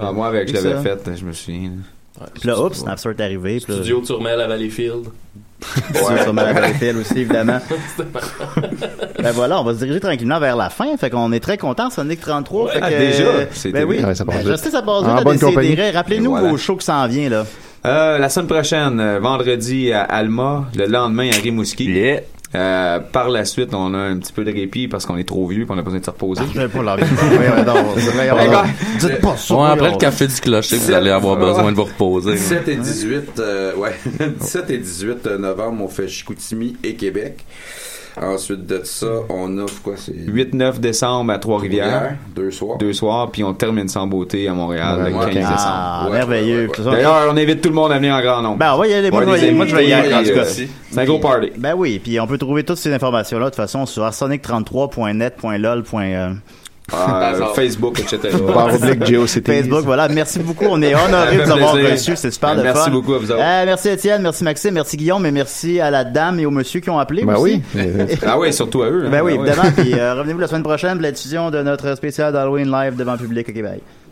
Moi, avec je l'avais fait, je me souviens. Ouais, puis là, oups, Napster est arrivé. Studio Turmel à Valleyfield. Turmel à Valleyfield aussi, évidemment. Ben voilà, on va se diriger tranquillement vers la fin. Fait qu'on est très contents, Sonic 33. Ouais, fait que, déjà, c'est ben oui. Je sais, ça passe vite à des rêves. Rappelez-nous vos shows qui s'en viennent, là. La semaine prochaine, vendredi à Alma, le lendemain à Rimouski. Yeah. Par la suite, on a un petit peu de répit parce qu'on est trop vieux et qu'on a besoin de se reposer. Je vais pas l'envie. Dites pas ça. Après le café du clocher, vous allez avoir besoin de vous reposer. 17 et 18 novembre, on fait Chicoutimi et Québec. Ensuite de ça, on offre quoi, c'est 8-9 décembre à Trois-Rivières. 2 soirs, puis on termine Sans Beauté à Montréal le 15 décembre. Ah, merveilleux. D'ailleurs, on invite tout le monde à venir en grand nombre. Ben, on va y aller. Moi, je vais y aller en tout cas. C'est un gros party. Ben oui, puis on peut trouver toutes ces informations-là de toute façon sur arsenic33.net.lol. Facebook, etc. Facebook, voilà. Merci beaucoup. On est honorés de vous avoir reçu. C'est super de fun. Merci beaucoup à vous autres. Merci Étienne, merci Maxime, merci Guillaume et merci à la dame et au monsieur qui ont appelé. Ben aussi. Oui. Ah oui, surtout à eux. Hein. Ben oui, évidemment. Puis revenez-vous la semaine prochaine pour la diffusion de notre spécial d'Halloween live devant public. OK, bye.